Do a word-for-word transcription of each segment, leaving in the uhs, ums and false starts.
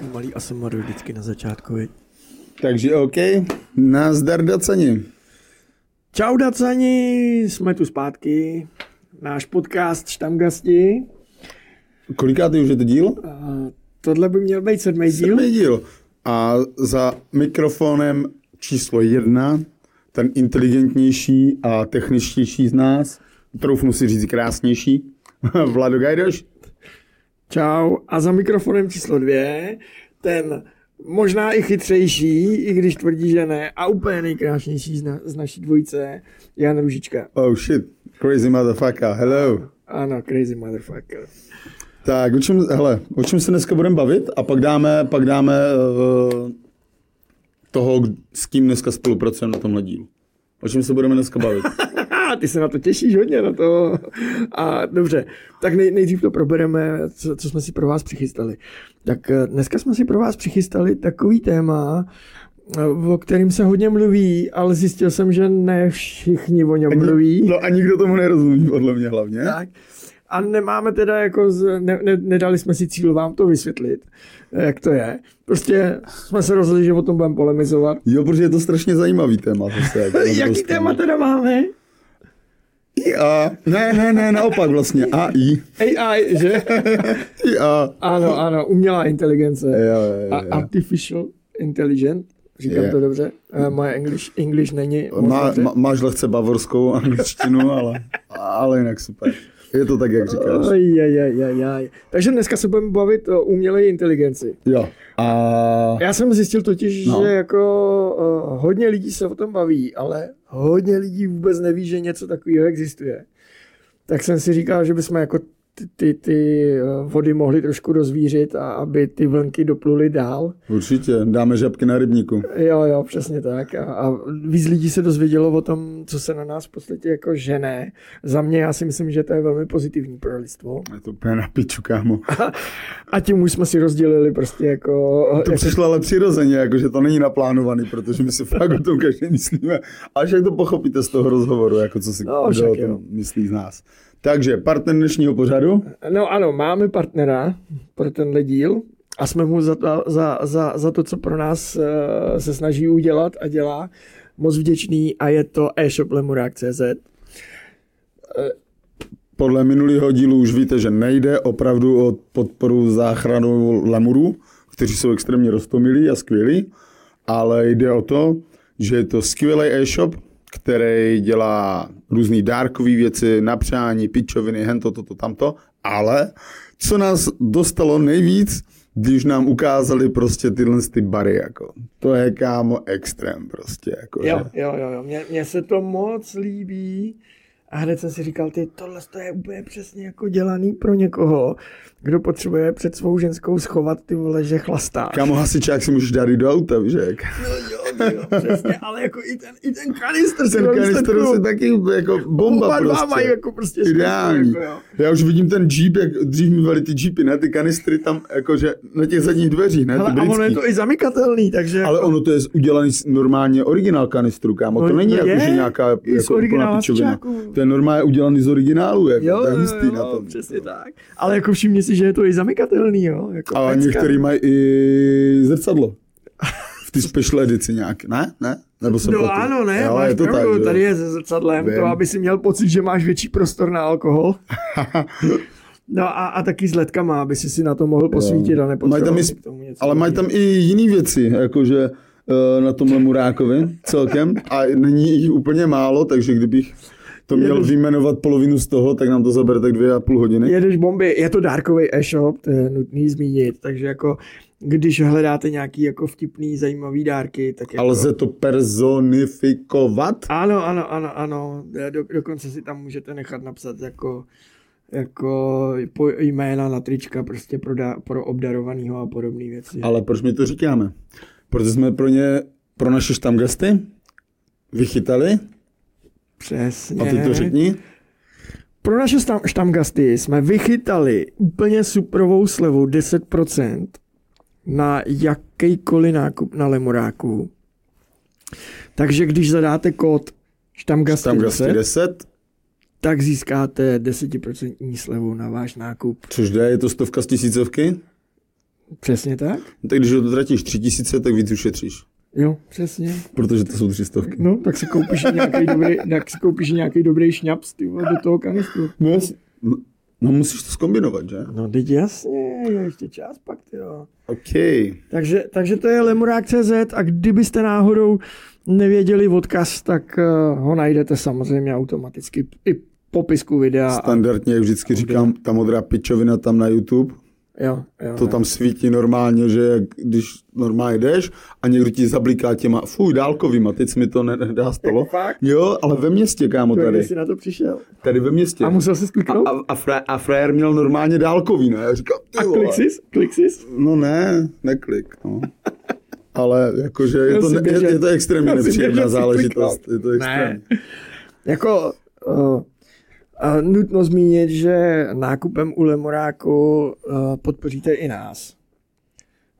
takový malý asomor vždycky na začátku. Viď? Takže OK, nazdar Dacani. Čau Dacani, jsme tu zpátky. Náš podcast Štamgasti. Kolikátý už je to díl? A tohle by měl být sedmý díl. Sedmý díl. A za mikrofonem číslo jedna, ten inteligentnější a techničtější z nás, troufnu si říct krásnější, Vlad Gajdoš. Čau. A za mikrofonem číslo dvě, ten možná i chytřejší, i když tvrdí, že ne, a úplně nejkrásnější z, na, z naší dvojice, Jan Růžička. Oh shit, crazy motherfucker, hello. Ano, crazy motherfucker. Tak, o čem, hele, o čem se dneska budeme bavit a pak dáme, pak dáme uh, toho, s kým dneska spolupracujeme na tomhle dílu. O čem se budeme dneska bavit? Ty se na to těšíš hodně, na to. A dobře, tak nej, nejdřív to probereme, co, co jsme si pro vás přichystali. Tak dneska jsme si pro vás přichystali takový téma, o kterým se hodně mluví, ale zjistil jsem, že ne všichni o něm mluví. No a nikdo tomu nerozumí, podle mě hlavně. Tak. A nemáme teda jako, z, ne, ne, nedali jsme si cíl vám to vysvětlit, jak to je. Prostě jsme se rozhodli, že o tom budeme polemizovat. Jo, protože je to strašně zajímavý téma. Zase, jaký téma teda máme? I A. Ne, ne, ne, naopak vlastně. A I. A I, že? I A. Ano, ano, umělá inteligence. Jo, jo, jo. A artificial intelligent. Říkám je. To dobře? Moje English, English není. Má, má, máš lehce bavorskou angličtinu, ale, ale jinak super. Je to tak, jak říkáš. Ajajajajaj. Takže dneska se budeme bavit o umělé inteligenci. Jo. A... Já jsem zjistil totiž, no. že jako uh, hodně lidí se o tom baví, ale hodně lidí vůbec neví, že něco takového existuje. Tak jsem si říkal, že bychom jako ty, ty, ty vody mohli trošku rozvířit, a aby ty vlnky dopluly dál. Určitě, dáme žabky na rybníku. Jo, jo, přesně tak. A, a víc lidí se dozvědělo o tom, co se na nás v podstatě jako žene. Za mě, já si myslím, že to je velmi pozitivní pro lidstvo. Je to úplně na piču, kámo. A, a tím už jsme si rozdělili prostě jako... To jako... přišlo ale přirozeně, jako, že to není naplánovaný, protože my si fakt o tom každý myslíme. Až jak to pochopíte z toho rozhovoru, jako co si no, však, myslí z nás. Takže partner dnešního pořadu? No ano, máme partnera pro tenhle díl a jsme mu za to, za, za, za to co pro nás uh, se snaží udělat a dělá, moc vděčný, a je to e-shop Lemurák tečka cé zet. Podle minulého dílu už víte, že nejde opravdu o podporu záchranu lemurů, kteří jsou extrémně roztomilí a skvělí, ale jde o to, že je to skvělý e-shop, který dělá různý dárkový věci, napřání, pičoviny, hento, toto, tamto, ale co nás dostalo nejvíc, když nám ukázali prostě tyhle ty bary, jako. To je, kámo, extrém prostě, jako. Jo, že? jo, jo, jo. Mně, mně se to moc líbí a hned jsem si říkal, ty, tohle to je úplně přesně jako dělaný pro někoho, kdo potřebuje před svou ženskou schovat, ty vole, že chlastá. Kámo, hasičák si můžeš dát i do auta, víš, jak? No, jo. Jo, přesně, ale jako i ten, i ten kanistr. Ten kanistr je taky jako bomba. Oba prostě. Oba jako prostě ideální. Jako, já už vidím ten džíp, jak dřív mývali ty džípy, ne? Ty kanistry tam jakože na těch zadních dveřích, ne? Hele, ty britský. A ono je to i zamykatelný, takže... Ale jako... ono to je udělaný normálně originál kanistru, kámo. No, to není to jako, je, že nějaká jako úplná pičovina. To je normálně udělaný z originálu, jako. Jo, tak hustý jo, na tom. Přesně tak. Ale jako všimni si, že je to i zamykatelný, jo. Jako a pecka. Některý mají i zrcadlo. Ty special edici nějak, ne? Ne? Nebo jsem no platý? Ano, ne, jo, máš je to pravdu, tak, tady je se zrcadlem, vím. To, aby si měl pocit, že máš větší prostor na alkohol. No a, a taky s ledkama, aby si si na to mohl posvítit jo. A nepotřeboval si k tomu něco. Ale mají tam i jiný věci, jakože na tomhle Murákovi celkem a není jich úplně málo, takže kdybych... To měl vyjmenovat polovinu z toho, tak nám to zabere tak dvě a půl hodiny. Jedeš bomby, je to dárkový e-shop, to je nutný zmínit, takže jako když hledáte nějaký jako vtipný, zajímavý dárky, tak jako... Ale lze to personifikovat? Ano, ano, ano, ano, Do, dokonce si tam můžete nechat napsat jako, jako jména na trička prostě pro, da, pro obdarovanýho a podobné věci. Ale proč mi to říkáme? Protože jsme pro ně, pro naše štamgasty vychytali. Přesně. A ty to řekni. Pro naše štamgasty jsme vychytali úplně suprovou slevu deset procent na jakýkoliv nákup na Lemuráku. Takže když zadáte kód štamgasty deset, tak získáte deset procent slevu na váš nákup. Což jde, je to stovka z tisícovky? Přesně tak. Tak když utratíš tři tisíce, tak víc ušetříš. Jo, přesně. Protože to jsou tři stovky. No, tak si koupíš nějaký dobrý, tak si koupíš nějaký dobrý šňaps, ty vole, do toho kanistru. No, no, no musíš to zkombinovat, že? No, teď jasně, je ještě čas pak, ty jo. Okay. Takže, takže to je lemurák tečka cé zet a kdybyste náhodou nevěděli odkaz, tak ho najdete samozřejmě automaticky i popisku videa. Standardně, jak vždycky říkám, ta modrá pičovina tam na YouTube. Jo, jo, to tam svítí normálně, že když normálně jdeš a někdo ti zabliká těma, fuj, dálkovýma, teď mi to nedá stalo. Jo, ale ve městě, kámo, tady. Když jsi na to přišel? Tady ve městě. A musel jsi kliknout? A, a, fra, a frajer měl normálně dálkový, ne? Já říkám, a klik jsi? Klik jsi? No ne, neklik. No. Ale jakože je to, ne, je, je to extrémně nepříjemná záležitost. Je to extrémně. Jako... Uh, A nutno zmínit, že nákupem u Lemuráku podpoříte i nás,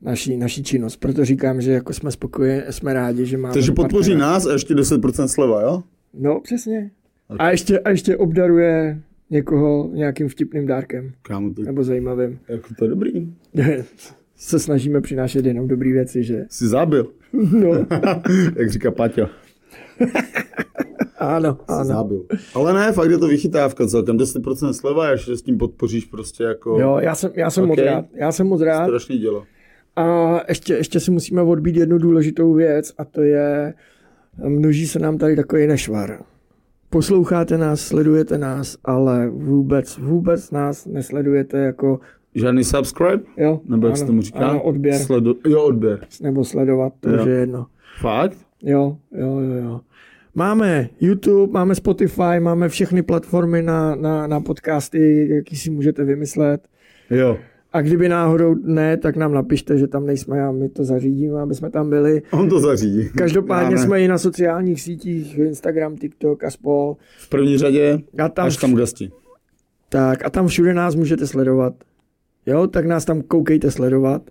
naši, naši činnost. Proto říkám, že jako jsme spokojeni, jsme rádi, že máme... Takže podpoří partnera. Nás a ještě deset procent sleva, jo? No, přesně. Okay. A, ještě, a ještě obdaruje někoho nějakým vtipným dárkem. Kámo, to... Nebo zajímavým. Jako to je dobrý. Se snažíme přinášet jenom dobrý věci, že... Jsi zabil. No. Jak říká Paťo. Ano, ano. Zábil. Ale ne, fakt je to vychytávka, celkem deset procent sleva, až s tím podpoříš prostě jako... Jo, já jsem, já jsem okay. moc rád, já jsem moc rád. Strašný dělo. A ještě, ještě si musíme odbít jednu důležitou věc a to je, množí se nám tady takový nešvar. Posloucháte nás, sledujete nás, ale vůbec, vůbec nás nesledujete jako... Žádný subscribe? Jo. Nebo jak se tomu říká? Ano, odběr. Sledu... Jo, odběr. Nebo sledovat, to jo. Že jedno. Fakt? Jo, jo, jo, jo. Máme YouTube, máme Spotify, máme všechny platformy na, na, na podcasty, jaký si můžete vymyslet. Jo. A kdyby náhodou ne, tak nám napište, že tam nejsme a my to zařídíme, aby jsme tam byli. On to zařídí. Každopádně jsme i na sociálních sítích, Instagram, TikTok a spol. V první řadě a tam, až tam udastí. Tak a tam všude nás můžete sledovat. Jo, tak nás tam koukejte sledovat.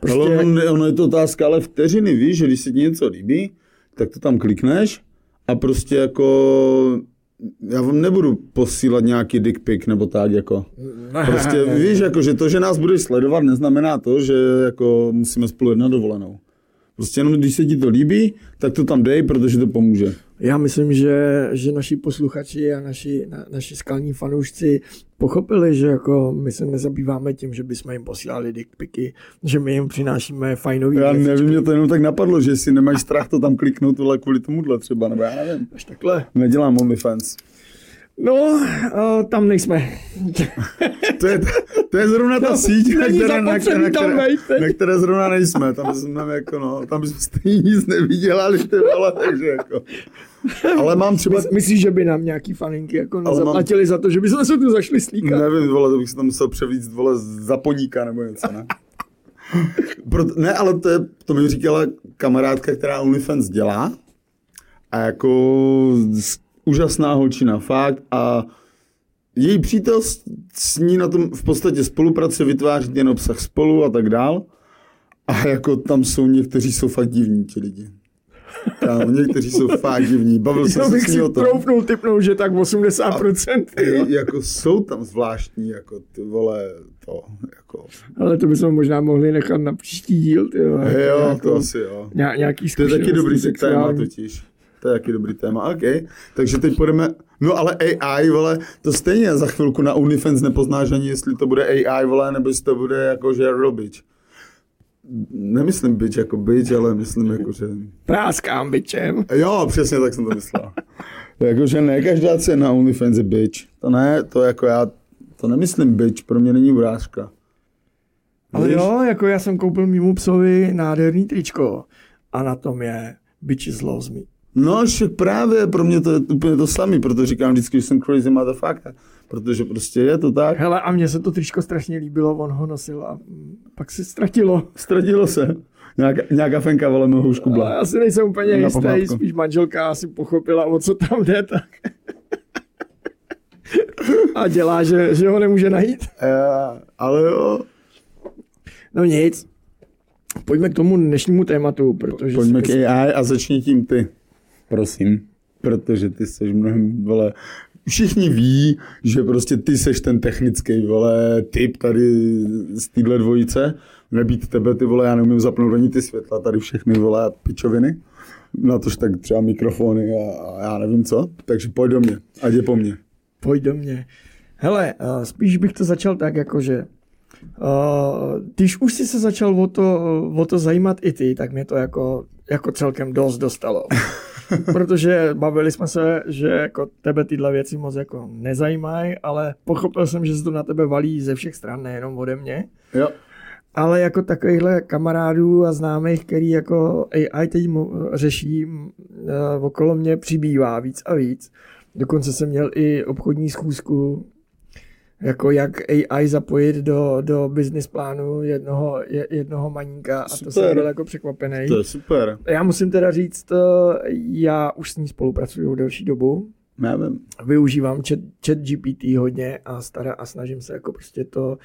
Prostě... Ale on, ono je to otázka, ale vteřiny, víš, že když se ti něco líbí, tak to tam klikneš a prostě jako já vám nebudu posílat nějaký dick pic nebo tak jako. Prostě víš jako, že to, že nás budeš sledovat, neznamená to, že jako musíme spolu jednat dovolenou. Prostě jenom když se ti to líbí, tak to tam dej, protože to pomůže. Já myslím, že, že naši posluchači a naši, na, naši skalní fanoušci pochopili, že jako my se nezabýváme tím, že bychom jim posílali dickpiky, že my jim přinášíme fajnový Já věcičky. Nevím, mě to jenom tak napadlo, že si nemáš strach to tam kliknout tohle kvůli tomuhle třeba, nebo já nevím. Až takhle. Nedělám OnlyFans. No, o, tam nejsme. to, je, to je zrovna ta síť, na které, na, které, na, které, na které zrovna nejsme. Tam jsme jako no, tam jsme stejně nic nevydělali, ty vole, takže jako. Ale mám třeba... Myslíš, že by nám nějaký faninky jako nezaplatili mám... za to, že by jsme se tu zašli slíkat? Nevím, vole, to bych se tam musel převlíct, vole, za poníka nebo něco, ne? Proto, ne, ale to, je, to mi říkala kamarádka, která OnlyFans dělá. A jako... Úžasná holčina, fakt. A její přítel s ní na tom v podstatě spolupracuje, vytváří ten obsah spolu a tak dál. A jako tam jsou někteří, jsou fakt divní ti lidi. Tam někteří jsou fakt divní. Bavil jsem se s ní o tom. Já bych si troufnul typnout, že tak osmdesát procent. A, jako jsou tam zvláštní, jako ty vole, to, jako. Ale to bychom možná mohli nechat na příští díl, ty vole. Hey, jo, jako, to asi jo. Nějaký to je taky dobrý se k téma totiž. To je jaký dobrý téma, okay. Takže teď půjdeme, no ale A I, vole, to stejně za chvilku na OnlyFans nepoznáš ani, jestli to bude A I, vole, nebo jestli to bude jako, že real bitch. Nemyslím bitch jako bitch, ale myslím jako, že... Práskám bitchem. Jo, přesně tak jsem to myslel. Jakože ne, každá cena na OnlyFans je bitch. To ne, to jako já, to nemyslím bitch, pro mě není urážka. Ale jo, jako já jsem koupil mýmu psovi nádherný tričko a na tom je bitches loves me. No, že právě pro mě to je úplně to samé, proto říkám vždycky, že jsem crazy motherfucker, protože prostě je to tak. Hele, a mně se to tričko strašně líbilo, on ho nosil a pak se ztratilo. Ztratilo se. Nějaká, nějaká fenka voleme ho už kubla. Já si nejsem úplně jistý, spíš manželka asi pochopila, o co tam jde, tak... a dělá, že, že ho nemůže najít. Já, ale jo. No nic. Pojďme k tomu dnešnímu tématu, protože... Pojďme k A I a začni tím ty. Prosím, protože ty jsi mnohem, vole, všichni ví, že prostě ty seš ten technický, vole, typ tady z téhle dvojice. Nebýt tebe, ty vole, já neumím zapnout ani ty světla, tady všechny, vole, pičoviny. Na tož tak třeba mikrofony a, a já nevím co. Takže pojď do mě, ať je po mně. Pojď do mě. Hele, spíš bych to začal tak, jakože... Uh, když už jsi se začal o to, o to zajímat i ty, tak mě to jako, jako celkem dost dostalo. Protože bavili jsme se, že jako tebe tyhle věci moc jako nezajímají, ale pochopil jsem, že se to na tebe valí ze všech stran, nejenom ode mě. Jo. Ale jako takovýchhle kamarádů a známých, který jako A I teď řeší, uh, okolo mě přibývá víc a víc. Dokonce jsem měl i obchodní schůzku, jako jak A I zapojit do, do business plánu jednoho, jednoho maníka a super. To jsem byl jako překvapený. To je super. Já musím teda říct, já už s ní spolupracuju delší dobu. Nevím. Využívám ChatGPT chat hodně a, stará, a snažím se jako prostě to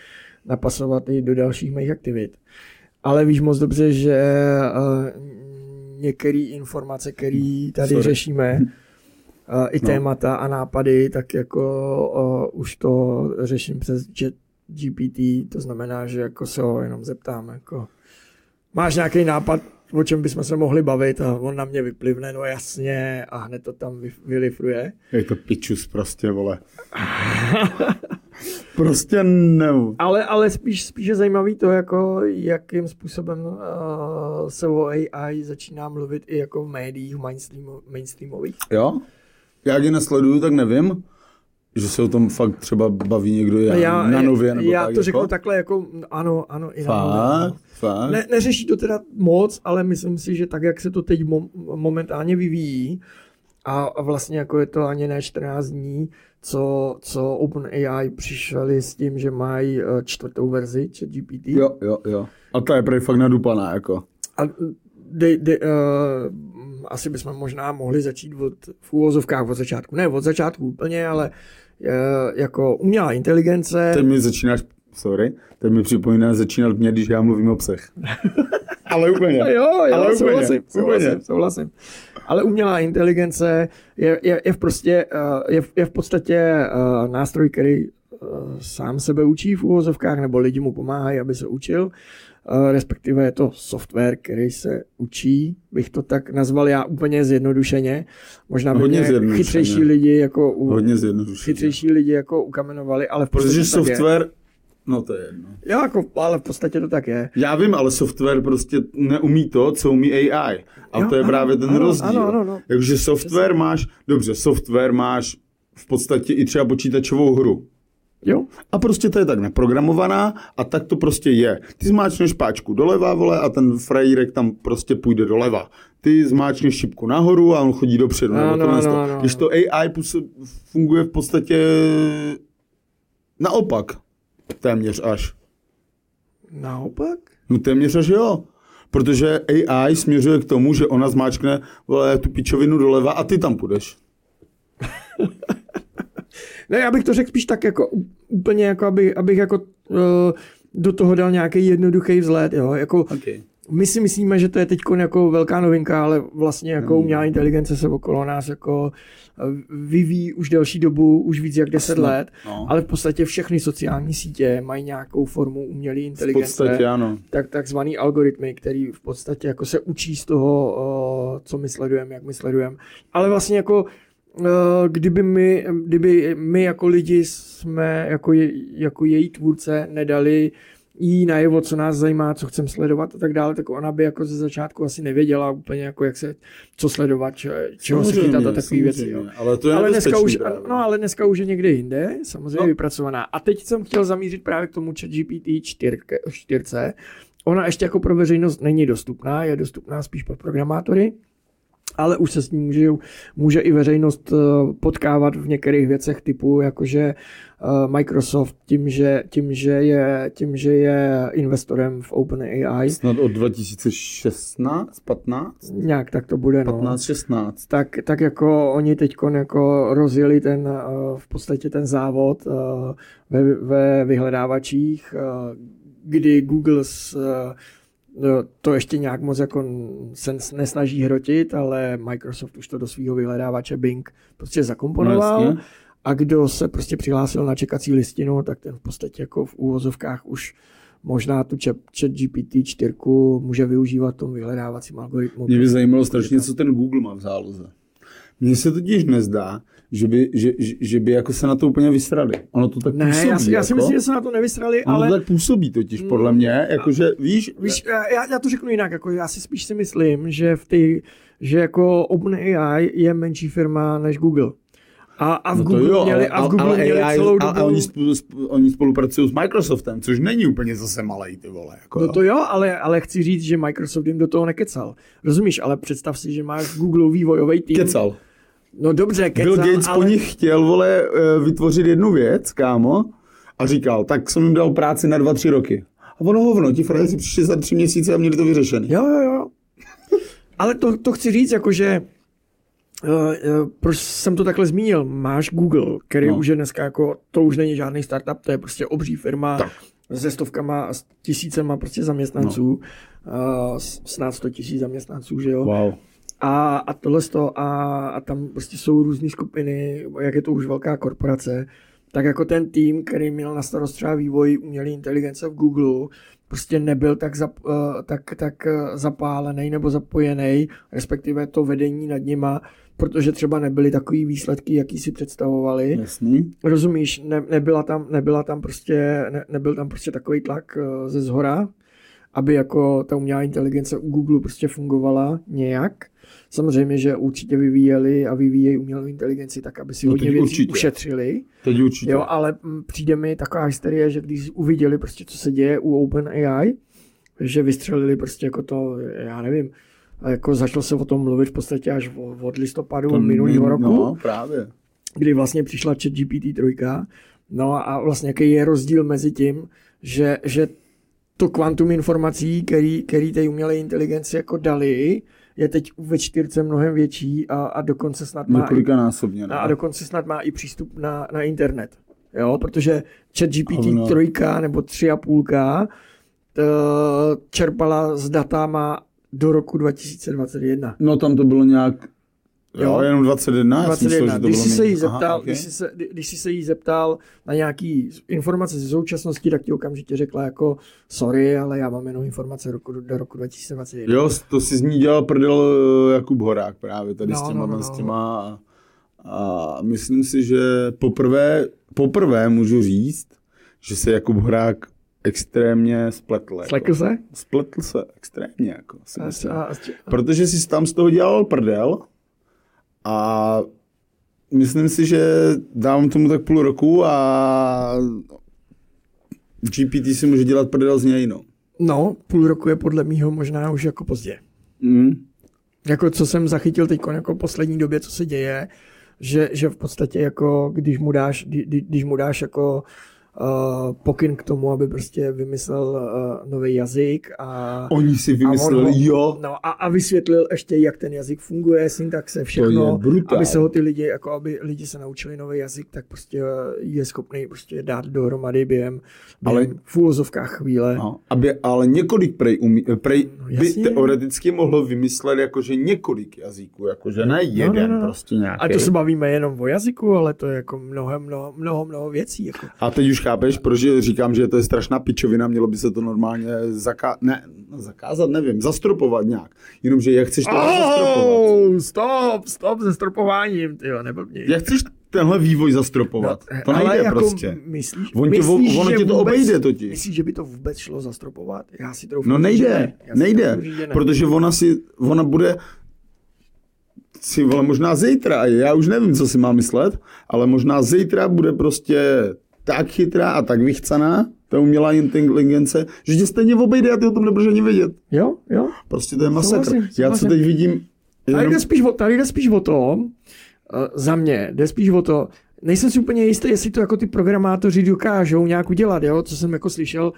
napasovat i do dalších mých aktivit. Ale víš moc dobře, že uh, některé informace, které tady Sorry. řešíme, Uh, i no. témata a nápady, tak jako uh, už to řeším přes ChatGPT, to znamená, že jako se ho jenom zeptám, jako máš nějaký nápad, o čem bychom se mohli bavit a on na mě vyplivne, no jasně, a hned to tam vy, vylifruje. Je to pičus prostě, vole. Prostě ne. Ale, ale spíš, spíš je zajímavý to, jako, jakým způsobem uh, se o A I začíná mluvit i jako v médiích mainstreamo, mainstreamových. Jo? Já je nesleduju, tak nevím, že se o tom fakt třeba baví někdo já, já, na Nově. Nebo já tak, to jako? Řeknu takhle jako ano, ano i na Nově. No. Fakt? Ne, neřeší to teda moc, ale myslím si, že tak, jak se to teď mom- momentálně vyvíjí a, a vlastně jako je to ani ne čtrnáct dní, co, co OpenAI přišli s tím, že mají čtvrtou verzi ChatGPT. Jo, jo, jo. A ta je prej fakt nadupaná, jako. A de, de, uh, asi bychom možná mohli začít od, v úvozovkách od začátku. Ne, od začátku úplně, ale uh, jako umělá inteligence. Teď mi začínáš, sorry, teď mi připomíná začínat mě, když já mluvím o psech. Ale úplně. Jo, jo, ale souhlasím, úplně. souhlasím, souhlasím. Ale umělá inteligence je, je, je, v, prostě, je, v, je v podstatě nástroj, který sám sebe učí v uvozovkách, nebo lidi mu pomáhají, aby se učil. Respektive je to software, který se učí, bych to tak nazval já úplně zjednodušeně. Možná by mě chytřejší lidi jako u, chytřejší lidi jako ukamenovali, ale v podstatě protože software... No to je jedno. Jo, jako, ale v podstatě to tak je. Já vím, ale software prostě neumí to, co umí A I. A jo, to je ano, právě ten ano, rozdíl. Ano, ano, no. Takže software máš, dobře, software máš v podstatě i třeba počítačovou hru. Jo. A prostě to je tak naprogramovaná a tak to prostě je. Ty zmáčneš páčku doleva, vole, a ten frajírek tam prostě půjde doleva. Ty zmáčneš šipku nahoru a on chodí dopředu. Ano, nebo to ano, ano. Když to A I funguje v podstatě naopak. Téměř až. Naopak? No téměř až jo. Protože A I směřuje k tomu, že ona zmáčkne vole, tu pičovinu doleva a ty tam půjdeš. Ne, já bych to řekl spíš tak jako úplně, jako aby, abych jako uh, do toho dal nějaký jednoduchý vzhled. Jo? Jako, okay. My si myslíme, že to je teď jako velká novinka, ale vlastně jako umělá inteligence se okolo nás jako vyvíjí už delší dobu, už víc jak deset Asno. let, no. Ale v podstatě všechny sociální sítě mají nějakou formu umělé inteligence, v podstatě, ano. Tak, takzvaný algoritmy, který v podstatě jako se učí z toho, co my sledujeme, jak my sledujeme. Ale vlastně jako kdyby my, kdyby my jako lidi jsme jako, je, jako její tvůrce nedali jí najevo, co nás zajímá, co chcem sledovat a tak dále, tak ona by jako ze začátku asi nevěděla úplně, jako jak se, co sledovat, če, čeho samozřejmě, se chytat a takové věci. Jo. Ale, to je ale, dneska už, no, ale dneska už je někde jinde, samozřejmě no. Vypracovaná. A teď jsem chtěl zamířit právě k tomu ChatGPT čtyři. Ona ještě jako pro veřejnost není dostupná, je dostupná spíš pro programátory, ale už se s ním může, může i veřejnost potkávat v některých věcech typu, jakože Microsoft tím, že, tím, že, je, tím, že je investorem v OpenAI. Snad od dva tisíce šestnáct, patnáct? Nějak tak to bude, patnáct, no. šestnáct Tak, tak jako oni teďkon jako rozjeli ten, v podstatě ten závod ve, ve vyhledávačích, kdy Google s... To ještě nějak moc jako se nesnaží hrotit, ale Microsoft už to do svého vyhledávače Bing prostě zakomponoval. No, a kdo se prostě přihlásil na čekací listinu, tak ten v podstatě jako v úvozovkách už možná tu ChatGPT čtyři může využívat tomu vyhledávacím algoritmu. Mě by zajímalo strašně, co ten Google má v záloze. Mně se totiž nezdá, že by, že, že, že by jako se na to úplně vystrali. Ono to tak ne, působí. Ne, já si, jako. já si myslím, že se na to nevystrali, ono ale... Ono to tak působí totiž, podle mě, jakože víš... víš já, já to řeknu jinak, jako já si spíš si myslím, že v ty, že jako OpenAI je menší firma než Google. A, a v no Google jo, měli, a v Google měli A I, celou dobu... A oni, spolu, oni spolupracují s Microsoftem, což není úplně zase malej, ty vole. Jako no jo. To jo, ale, ale chci říct, že Microsoft jim do toho nekecal. Rozumíš, ale představ si, že máš Google vývojový tým. Kecal. No dobře, kecal, Bill Gates ale... po nich chtěl, vole, vytvořit jednu věc, kámo, a říkal, tak jsem jim dal práci na dva, tři roky. A ono hovno, ti frajeři přišli za tři měsíce a měli to vyřešený. Jo, jo, jo. Ale to, to chci říct, jakože... Proč jsem to takhle zmínil? Máš Google, který no. už je dneska jako, to už není žádný startup, to je prostě obří firma tak. se stovkama a s tisícema prostě zaměstnanců, no. snad sto tisíc zaměstnanců, že jo? Wow. A, a tohle sto a, a tam prostě jsou různé skupiny, jak je to už velká korporace, tak jako ten tým, který měl na starost třeba vývoj umělé inteligence v Googleu, prostě nebyl tak, zap, tak, tak zapálený nebo zapojený, respektive to vedení nad nima, protože třeba nebyly takový výsledky, jaký si představovali. Jasný. Rozumíš, ne, nebyla tam, nebyla tam prostě, ne, nebyl tam prostě takový tlak ze zhora, aby jako ta umělá inteligence u Google prostě fungovala nějak. Samozřejmě, že určitě vyvíjeli a vyvíjejí umělou inteligenci tak, aby si no hodně věcí určitě. ušetřili. Teď určitě. Jo, ale přijde mi taková hysterie, že když uviděli prostě, co se děje u OpenAI, že vystřelili prostě jako to, já nevím, jako začalo se o tom mluvit v podstatě až od listopadu to minulého roku, no, právě. Kdy vlastně přišla ChatGPT tři. No a vlastně jaký je rozdíl mezi tím, že, že to kvantum informací, který, který té umělé inteligenci jako dali, je teď ve čtyřce mnohem větší a, a dokonce snad má i, a dokonce snad má i přístup na, na internet. Jo, protože ChatGPT no. tři nebo tři a půl čerpala z datama do roku dva tisíce dvacet jedna. No tam to bylo nějak jo, jenom dvacet jedna, dvacet jedna. Když jsi se jí zeptal, aha, okay. když jsi se, když jsi se jí zeptal na nějaký informace ze současnosti, tak ti okamžitě řekla jako sorry, ale já mám jenom informace roku, do roku dva tisíce dvacet jedna. Jo, to si z ní dělal prdel Jakub Horák právě tady no, s těma, no, no. S těma a, a myslím si, že poprvé, poprvé můžu říct, že se Jakub Horák extrémně spletl. Jako. se? Spletl se extrémně, jako. Si a, a, a, protože jsi tam z toho dělal prdel a myslím si, že dávám tomu tak půl roku a G P T si může dělat prdel z něj jinou. No, půl roku je podle mýho možná už jako pozdě. Mm. Jako co jsem zachytil teď jako poslední době, co se děje, že, že v podstatě jako když mu dáš, kdy, když mu dáš jako Uh, pokyn k tomu, aby prostě vymyslel uh, nový jazyk a... Oni si vymysleli, on, jo. No a, a vysvětlil ještě, jak ten jazyk funguje, syntaxe, všechno, aby se ho ty lidi, jako aby lidi se naučili nový jazyk, tak prostě je schopný prostě dát dohromady během, během ale, v úvozovkách chvíle. No, aby, ale několik prej, umí, prej no, by teoreticky mohlo vymyslet jakože několik jazyků, jakože ne jeden no, no, no. prostě nějaký. A to se bavíme jenom o jazyku, ale to je jako mnoho, mnoho, mnoho, mnoho věcí. Jako. A teď už chápeš, protože říkám, že to je strašná pičovina, mělo by se to normálně zaká... ne, zakázat, nevím, zastropovat nějak. Jenomže jak chceš to oh, zastropovat? Stop, stop se stropováním, tyjo, neblbni. Jak chceš tenhle vývoj zastropovat? No, to nejde jako prostě. Myslíš, on tě, myslíš, ono tě to vůbec, obejde totiž. Myslíš, že by to vůbec šlo zastropovat? Já si troufám, no nejde, ne. nejde, troufám, protože ona si, ona bude... si vole, možná zítra, já už nevím, co si mám myslet, ale možná zítra bude prostě... tak chytrá a tak vychcaná, ta umělá inteligence, že tě stejně obejde a ty o tom nebudeš ani vědět. Jo, jo. Prostě to je masakr. Souhlasím, souhlasím. Já co teď vidím... Tady jde spíš o, tady jde spíš o to, uh, za mě, jde spíš o to, nejsem si úplně jistý, jestli to jako ty programátoři dokážou nějak udělat, jo, co jsem jako slyšel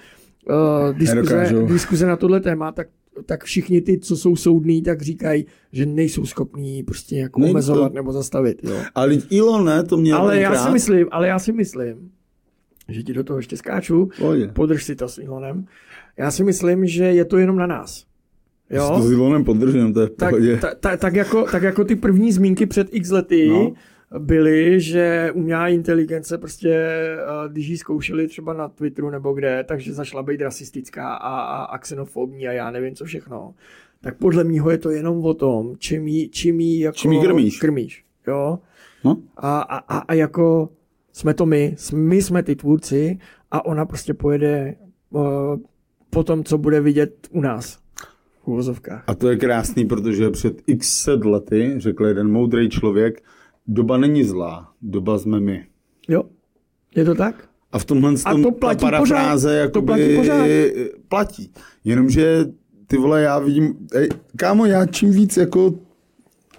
uh, diskuze, diskuze na tohle téma, tak tak všichni ty, co jsou soudní, tak říkají, že nejsou schopní prostě jako Nejde omezovat to. nebo zastavit. Jo. Ale Elon ne, to měl ale já krát. si myslím, Ale já si myslím, že ti do toho ještě skáču, Oje. podrž si to s Elonem. Já si myslím, že je to jenom na nás. Jo? To s Elonem podržím, to je v pohodě. Tak, ta, ta, tak, jako, tak jako ty první zmínky před x lety, no. byly, že umělá inteligence prostě, když ji zkoušeli třeba na Twitteru nebo kde, takže zašla být rasistická a, a, a xenofobní a já nevím co všechno. Tak podle mýho je to jenom o tom, čím jí, čím jí jako čím jí krmíš. krmíš jo? No? A, a, a, a jako jsme to my, my jsme ty tvůrci a ona prostě pojede uh, po tom, co bude vidět u nás. V uvozovkách. A to je krásný, protože před x set lety řekl jeden moudrý člověk, doba není zlá, doba jsme my. Jo, je to tak? A v tomhle a to platí ta parafráze jakoby to platí, pořád. platí. Jenomže ty vole, já vidím, ej, kámo, já čím víc jako,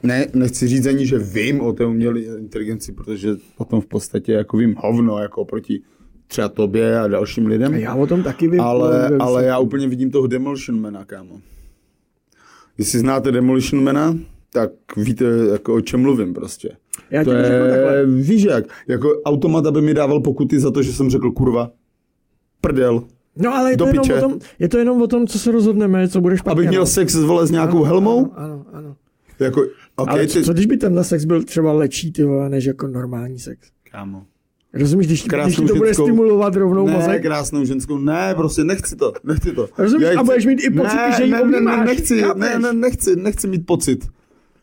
ne, nechci říct ani, že vím o té umělé inteligenci, protože potom v podstatě jako vím hovno, jako oproti třeba tobě a dalším lidem. Já o tom taky vím. Ale, ale já úplně vidím toho Demolition Mana, kámo. Jestli znáte Demolition Mana, tak víte, jako, o čem mluvím prostě. Já to je, takhle. Víš jak, jako automat, aby mi dával pokuty za to, že jsem řekl kurva, prdel. No ale je to, jenom o, tom, je to jenom o tom, co se rozhodneme, co budeš špatně. Abych měl sex vole s nějakou ano, helmou? Ano, ano, ano. Jako, okay, ale co, ty... co když by tenhle sex byl třeba lepší, ty vole, než jako normální sex? Kámo. Rozumíš, když, když to bude stimulovat rovnou mozek? Ne, mozek? Krásnou ženskou, ne, prostě nechci to, nechci to. Rozumíš, chci... a budeš mít i pocit, ne, že ji objímáš. Ne, nechci, ne, ne, nechci, nechci mít pocit.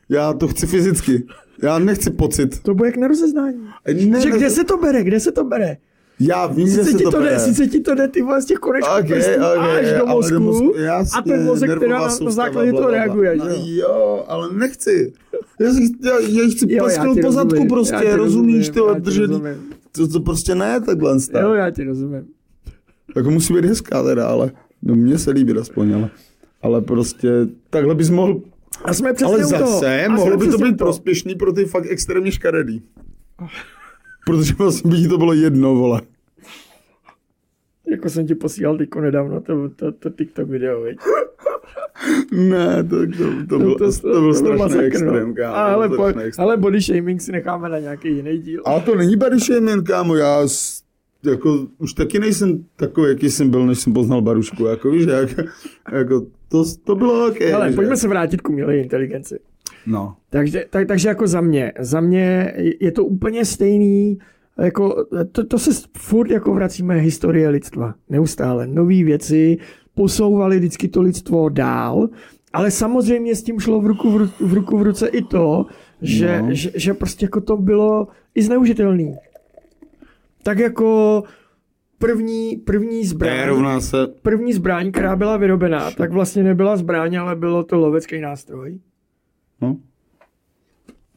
Já to chci fyzicky. Já nechci pocit. To bude jak nerozeznání. Ne, že ne, kde ne... se to bere, kde se to bere? Já vím, sice že ti to, to jde, sice ti to jde, ty vole, z těch konečků okay, prstů okay, až do mozku, do mozku jasně, a ten mozek teda na, na základě toho reaguje. No, jo, ale nechci. Já, si, já, já chci plesknout po zadku prostě, já rozumíš, ty držení. To, to prostě ne, takhle stav. Jo, já ti rozumím. Tak musí být hezká teda, ale no, mně se líbí aspoň, ale, ale prostě takhle bys mohl, a jsme ale zase mohlo by to být prospěšný pro ty fakt extrémně škaredý. Protože vlastně by ti to bylo jedno, vole. Jako jsem ti posílal teďko nedávno to, to, to TikTok video, viď? Ne, to, to, to byl to, to, to, to strašný extrém, kámo. Ale, po, ale body shaming si necháme na nějaký jiný díl. Ale to není body shaming, kámo, já jako, už taky nejsem takový, jaký jsem byl, než jsem poznal Barušku, jako víš, jak, jako to, to bylo ok. Ale pojďme se vrátit k umělé inteligenci. No. Takže, tak, takže jako za mě, za mě je to úplně stejný, jako to, to se furt jako vracíme historie lidstva, neustále, nový věci, posouvali vždycky to lidstvo dál, ale samozřejmě s tím šlo v ruku v, ru, v, ruku, v ruce i to, že, no. že, že prostě jako to bylo i zneužitelný. Tak jako první, první zbraň, se... první zbraň, která byla vyrobená, tak vlastně nebyla zbraň, ale bylo to lovecký nástroj. No.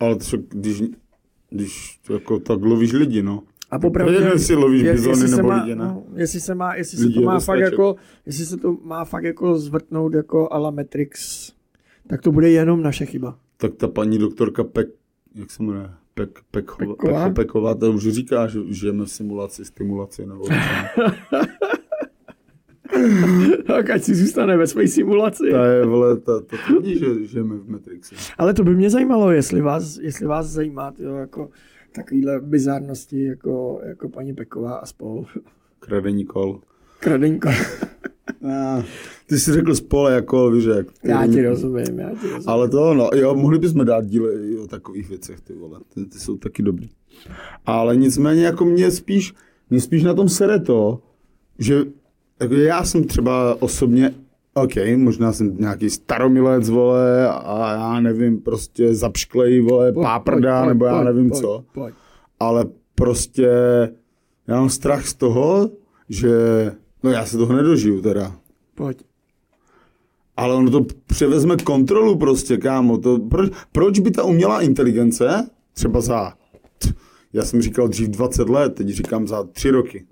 Ale třeba, když, když jako tak lovíš lidi, no. A popravdě, jestli lovíš bizony nebo lidi, ne? No, jestli se má, jestli lidi se to má fakt jako, jestli se to má fakt jako zvrtnout jako a la Matrix, tak to bude jenom naše chyba. Tak ta paní doktorka Pek, jak se jmenuje, Pek, Peková, Peková? Peková, to už říká, že žijeme v simulaci, stimulaci nebo tak ať si zůstane ve své simulaci. Ta je, vole, ta, to tvrdí, že žijeme v Matrixu. Ale to by mě zajímalo, jestli vás, jestli vás zajímá tyjo, jako takovýhle bizarnosti jako, jako paní Peková a spol. Kradení kol. Kradení kol. No, ty jsi řekl spol jako vyřek. Já ti rozumím, já ti rozumím. Ale to no, jo, mohli bychom dát díly o takových věcech, ty vole, ty, ty jsou taky dobrý. Ale nicméně jako mě spíš, mě spíš na tom sere to, že já jsem třeba osobně, ok, možná jsem nějaký staromilec, vole, a já nevím, prostě zapšklej, vole, pojď, páprda, pojď, nebo pojď, já nevím pojď, co. Pojď. Ale prostě já mám strach z toho, že, no já se toho nedožiju teda. Pojď. Ale ono to převezme kontrolu prostě, kámo. To, proč, proč by ta umělá inteligence, třeba za, já jsem říkal dřív dvacet let, teď říkám za tři roky.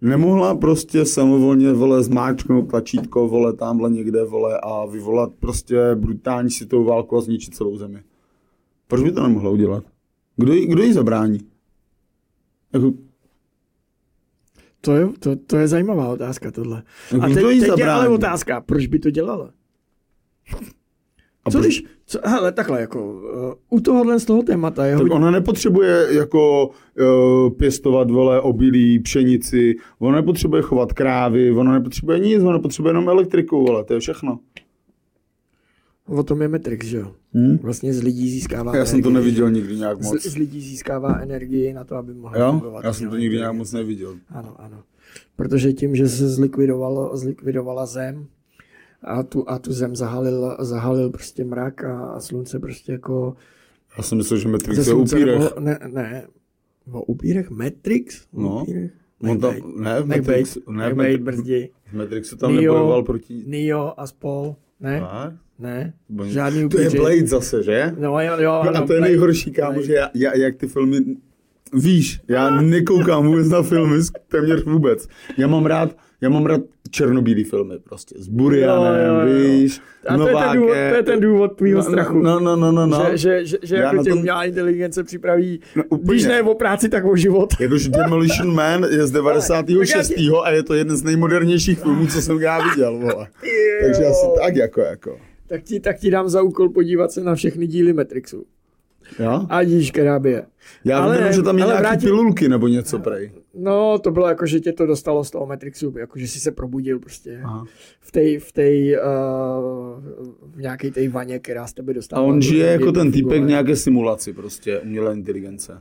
Nemohla prostě samovolně, vole, zmáčknout tlačítko, vole, tamhle někde, vole, a vyvolat prostě brutální světovou válku a zničit celou zemi. Proč by to nemohla udělat? Kdo jí, kdo jí zabrání? Jako... To je, to, to je zajímavá otázka, tohle. Jako a teď, teď je ale otázka, proč by to dělala? A co proč? Když, co, hele, takhle, jako, uh, u tohohle z toho témata je... Tak hodně... ona nepotřebuje, jako, uh, pěstovat, vole, obilí, pšenici, ona nepotřebuje chovat krávy, ona nepotřebuje nic, ona nepotřebuje jenom elektriku, vole, to je všechno. O tom je Matrix, že jo? Hmm? Vlastně z lidí získává Já jsem energii, to neviděl nikdy nějak moc. Z, z lidí získává energii na to, aby mohli fungovat. Já jsem no, to nikdy nějak moc neviděl. Ano, ano. Protože tím, že se zlikvidovalo, zlikvidovala zem a tu, a tu zem zahalil, zahalil prostě mrak a, a slunce prostě jako... Já jsem myslel, že Matrix je o upírech. Nebo, ne, ne, o upírech? Matrix? No. Upírech? On tam, ne, v Matrix, ne, v Matrix, v Matrixu tam Neo, nebojoval proti... Neo a spol, ne? A? Ne, Boň. Žádný upíři. To je Blade zase, že? No jo, jo. A no, to je Blade, nejhorší, kámo, že já, já, jak ty filmy... Víš, já nekoukám vůbec na filmy, téměř vůbec. Já mám rád, já mám rád černobílý filmy prostě, s Buriánem, no, víš, a Novákem. To je ten důvod tvýho strachu, no, no, no, no, no. že, že, že, že jako tě tom... umělá inteligence připraví, no, když ne o práci, tak o život. Jakože Demolition Man je z devadesátého šestého a je to jeden z nejmodernějších filmů, co jsem já viděl, vole. Takže asi tak jako, jako. Tak ti, tak ti dám za úkol podívat se na všechny díly Matrixu. Jo? A díš, kerábě. Já ale, vím, že tam je nějaké vrátí... pilulky nebo něco, prej. No, to bylo jako, že tě to dostalo z toho Matrixu, jako, že jsi se probudil prostě. Aha. V tej, v tej, uh, v nějakej tej vaně, která z tebe dostala. A on žije jako ten týpek nějaké simulaci prostě, umělé inteligence.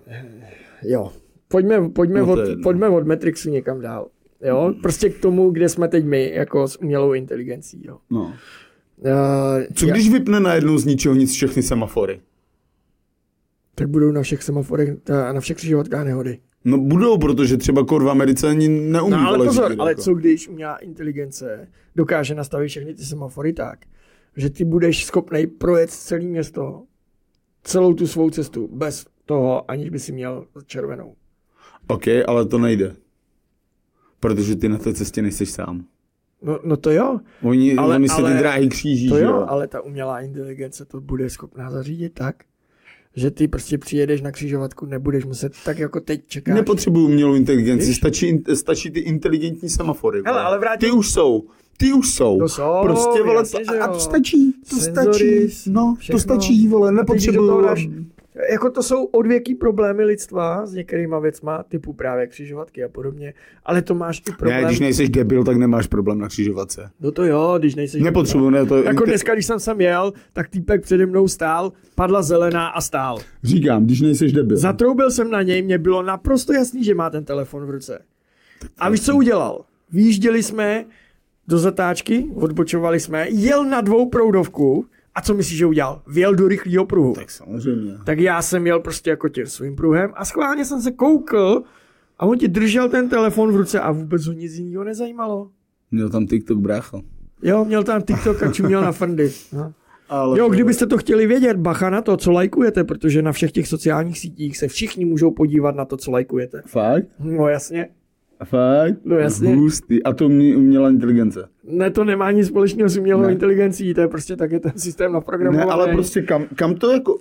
Jo. Pojďme, pojďme, no, od, pojďme od Matrixu někam dál. Jo? Prostě k tomu, kde jsme teď my, jako s umělou inteligencí. Jo? No. Uh, Co když já... vypne najednou z ničeho nic všechny semafory? Tak budou na všech semaforech a na všech křižovatkách nehody. No budou, protože třeba korva Americe ani neumí. No ale pozor, ale co když umělá inteligence dokáže nastavit všechny ty semafory tak, že ty budeš schopnej projet celé město, celou tu svou cestu, bez toho, aniž by si měl červenou. OK, ale to nejde. Protože ty na té cestě nejseš sám. No, no to jo. Oni, ale, oni se ale, ty dráhy kříží. To jo, jo, ale ta umělá inteligence to bude schopná zařídit tak, že ty prostě přijedeš na křižovatku, nebudeš muset tak jako teď čekat. Nepotřebuji umělou inteligenci, stačí, stačí ty inteligentní semafory. Hele, ale vrátím... Ty už jsou, ty už jsou. To jsou, prostě, vole, jasně, to, a to stačí, to Senzory, stačí, no, všechno. To stačí, vole, nepotřebuji. Dáš, jako to jsou odvěký problémy lidstva s některýma věcma, typu právě křižovatky a podobně, ale to máš i problém. Ne, když nejseš debil, tak nemáš problém na křižovatce. No to jo, když nejseš Nepotřebuji, ne, to... Jako dneska, když jsem sem jel, tak týpek přede mnou stál, padla zelená a stál. Říkám, když nejseš debil. Zatroubil jsem na něj, mě bylo naprosto jasný, že má ten telefon v ruce. A víš, co udělal? Vyjížděli jsme do zatáčky, odbočovali jsme, jel na dvou proudovku. A co myslíš, že udělal? Vjel do rychlého pruhu. Tak samozřejmě. Tak já jsem jel prostě jako tím svým pruhem a schválně jsem se koukl a on ti držel ten telefon v ruce a vůbec ho nic jiného nezajímalo. Měl tam TikTok, brácho. Jo, měl tam TikTok a čuměl na frndy. No. Ale jo, kdybyste to chtěli vědět, bacha na to, co lajkujete, protože na všech těch sociálních sítích se všichni můžou podívat na to, co lajkujete. Fakt? No jasně. Fakt? No jasně. Hustý. A to umělá inteligence. Ne, to nemá nic společného s umělou ne. inteligencí, to je prostě taky ten systém naprogramovaný. Ne, ale prostě kam, kam to jako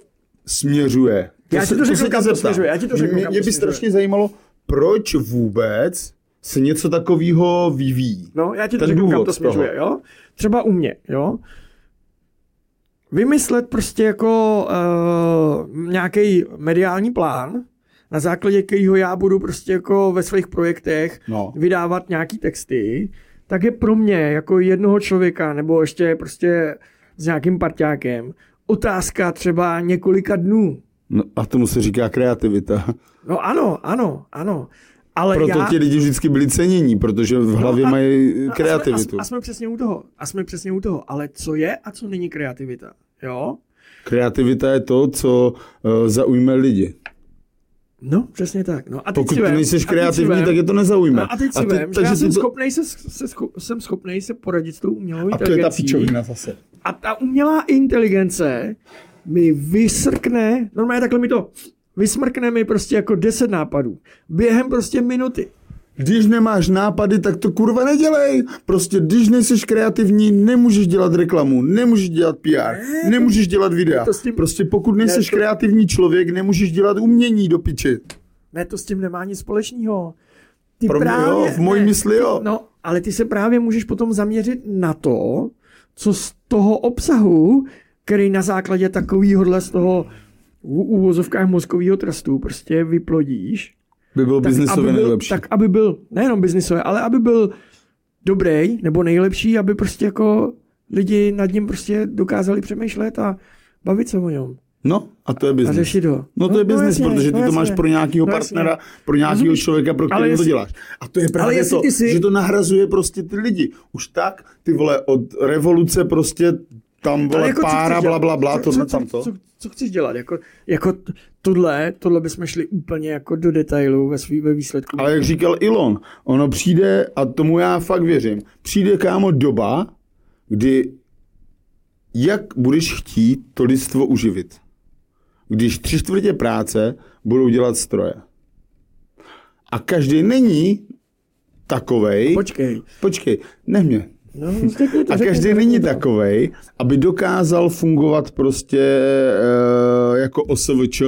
směřuje? To já ti to řeknu, kam to směřuje. Já ti to řeknu, mě by strašně zajímalo, proč vůbec se něco takového vyvíjí. No, já ti to řeknu, kam to směřuje, jo? Třeba u mě, jo? Vymyslet prostě jako uh, nějaký mediální plán, na základě kterého já budu prostě jako ve svých projektech no. vydávat nějaký texty, tak je pro mě jako jednoho člověka nebo ještě prostě s nějakým parťákem otázka třeba několika dnů. No a tomu se říká kreativita. No ano, ano, ano. Ale proto já... ti lidi vždycky byli cenění, protože v hlavě no a, mají kreativitu. A jsme, a, a jsme přesně u toho, a jsme přesně u toho. Ale co je a co není kreativita, jo? Kreativita je to, co uh, zaujme lidi. No, přesně tak. No, a pokud ty nejseš kreativní, vem, tak je to nezaujme. No, a teď si a ty, vem, takže já jsem, to... schopnej se, se, scho, jsem schopnej se poradit s tou umělou inteligencí. A to je ta pičovina zase. A ta umělá inteligence mi vysrkne, normálně takhle mi to, vysmrkne mi prostě jako deset nápadů. Během prostě minuty. Když nemáš nápady, tak to kurva nedělej. Prostě když nejseš kreativní, nemůžeš dělat reklamu, nemůžeš dělat P R, nemůžeš dělat videa. Tím... Prostě pokud nejseš ne, to... kreativní člověk, nemůžeš dělat umění do piči. Ne, to s tím nemá nic společného. Ty Pro mě právě... jo, v mojí ne, mysli jo. Ty, no, ale ty se právě můžeš potom zaměřit na to, co z toho obsahu, který na základě takovýhodle z toho v úvozovkách mozkového trestu prostě vyplodíš, by byl biznisově nejlepší. Tak aby byl, nejenom biznisově, ale aby byl dobrý nebo nejlepší, aby prostě jako lidi nad ním prostě dokázali přemýšlet a bavit se o něm. No, a to je biznis. A řešit ho. No, to je biznis, no, protože ty no, to máš pro nějakého no, partnera, jasně. pro nějakého člověka, pro kterého to děláš. A to je právě to, jsi... že to nahrazuje prostě ty lidi. Už tak, ty vole, od revoluce prostě tam vole jako pára, bla, bla, bla, tohle co, tam to. Co, co, co chceš dělat? Jako, jako tohle, tohle bychom šli úplně jako do detailů ve svým výsledku. Ale jak říkal Elon, ono přijde, a tomu já fakt věřím, přijde, kámo, doba, kdy jak budeš chtít to lidstvo uživit. Když tři čtvrtě práce budou dělat stroje. A každý není takovej... Počkej. Počkej, nech mě. No, řekni to, a každý řekni, není to. Takovej, aby dokázal fungovat prostě e, jako OSVČ,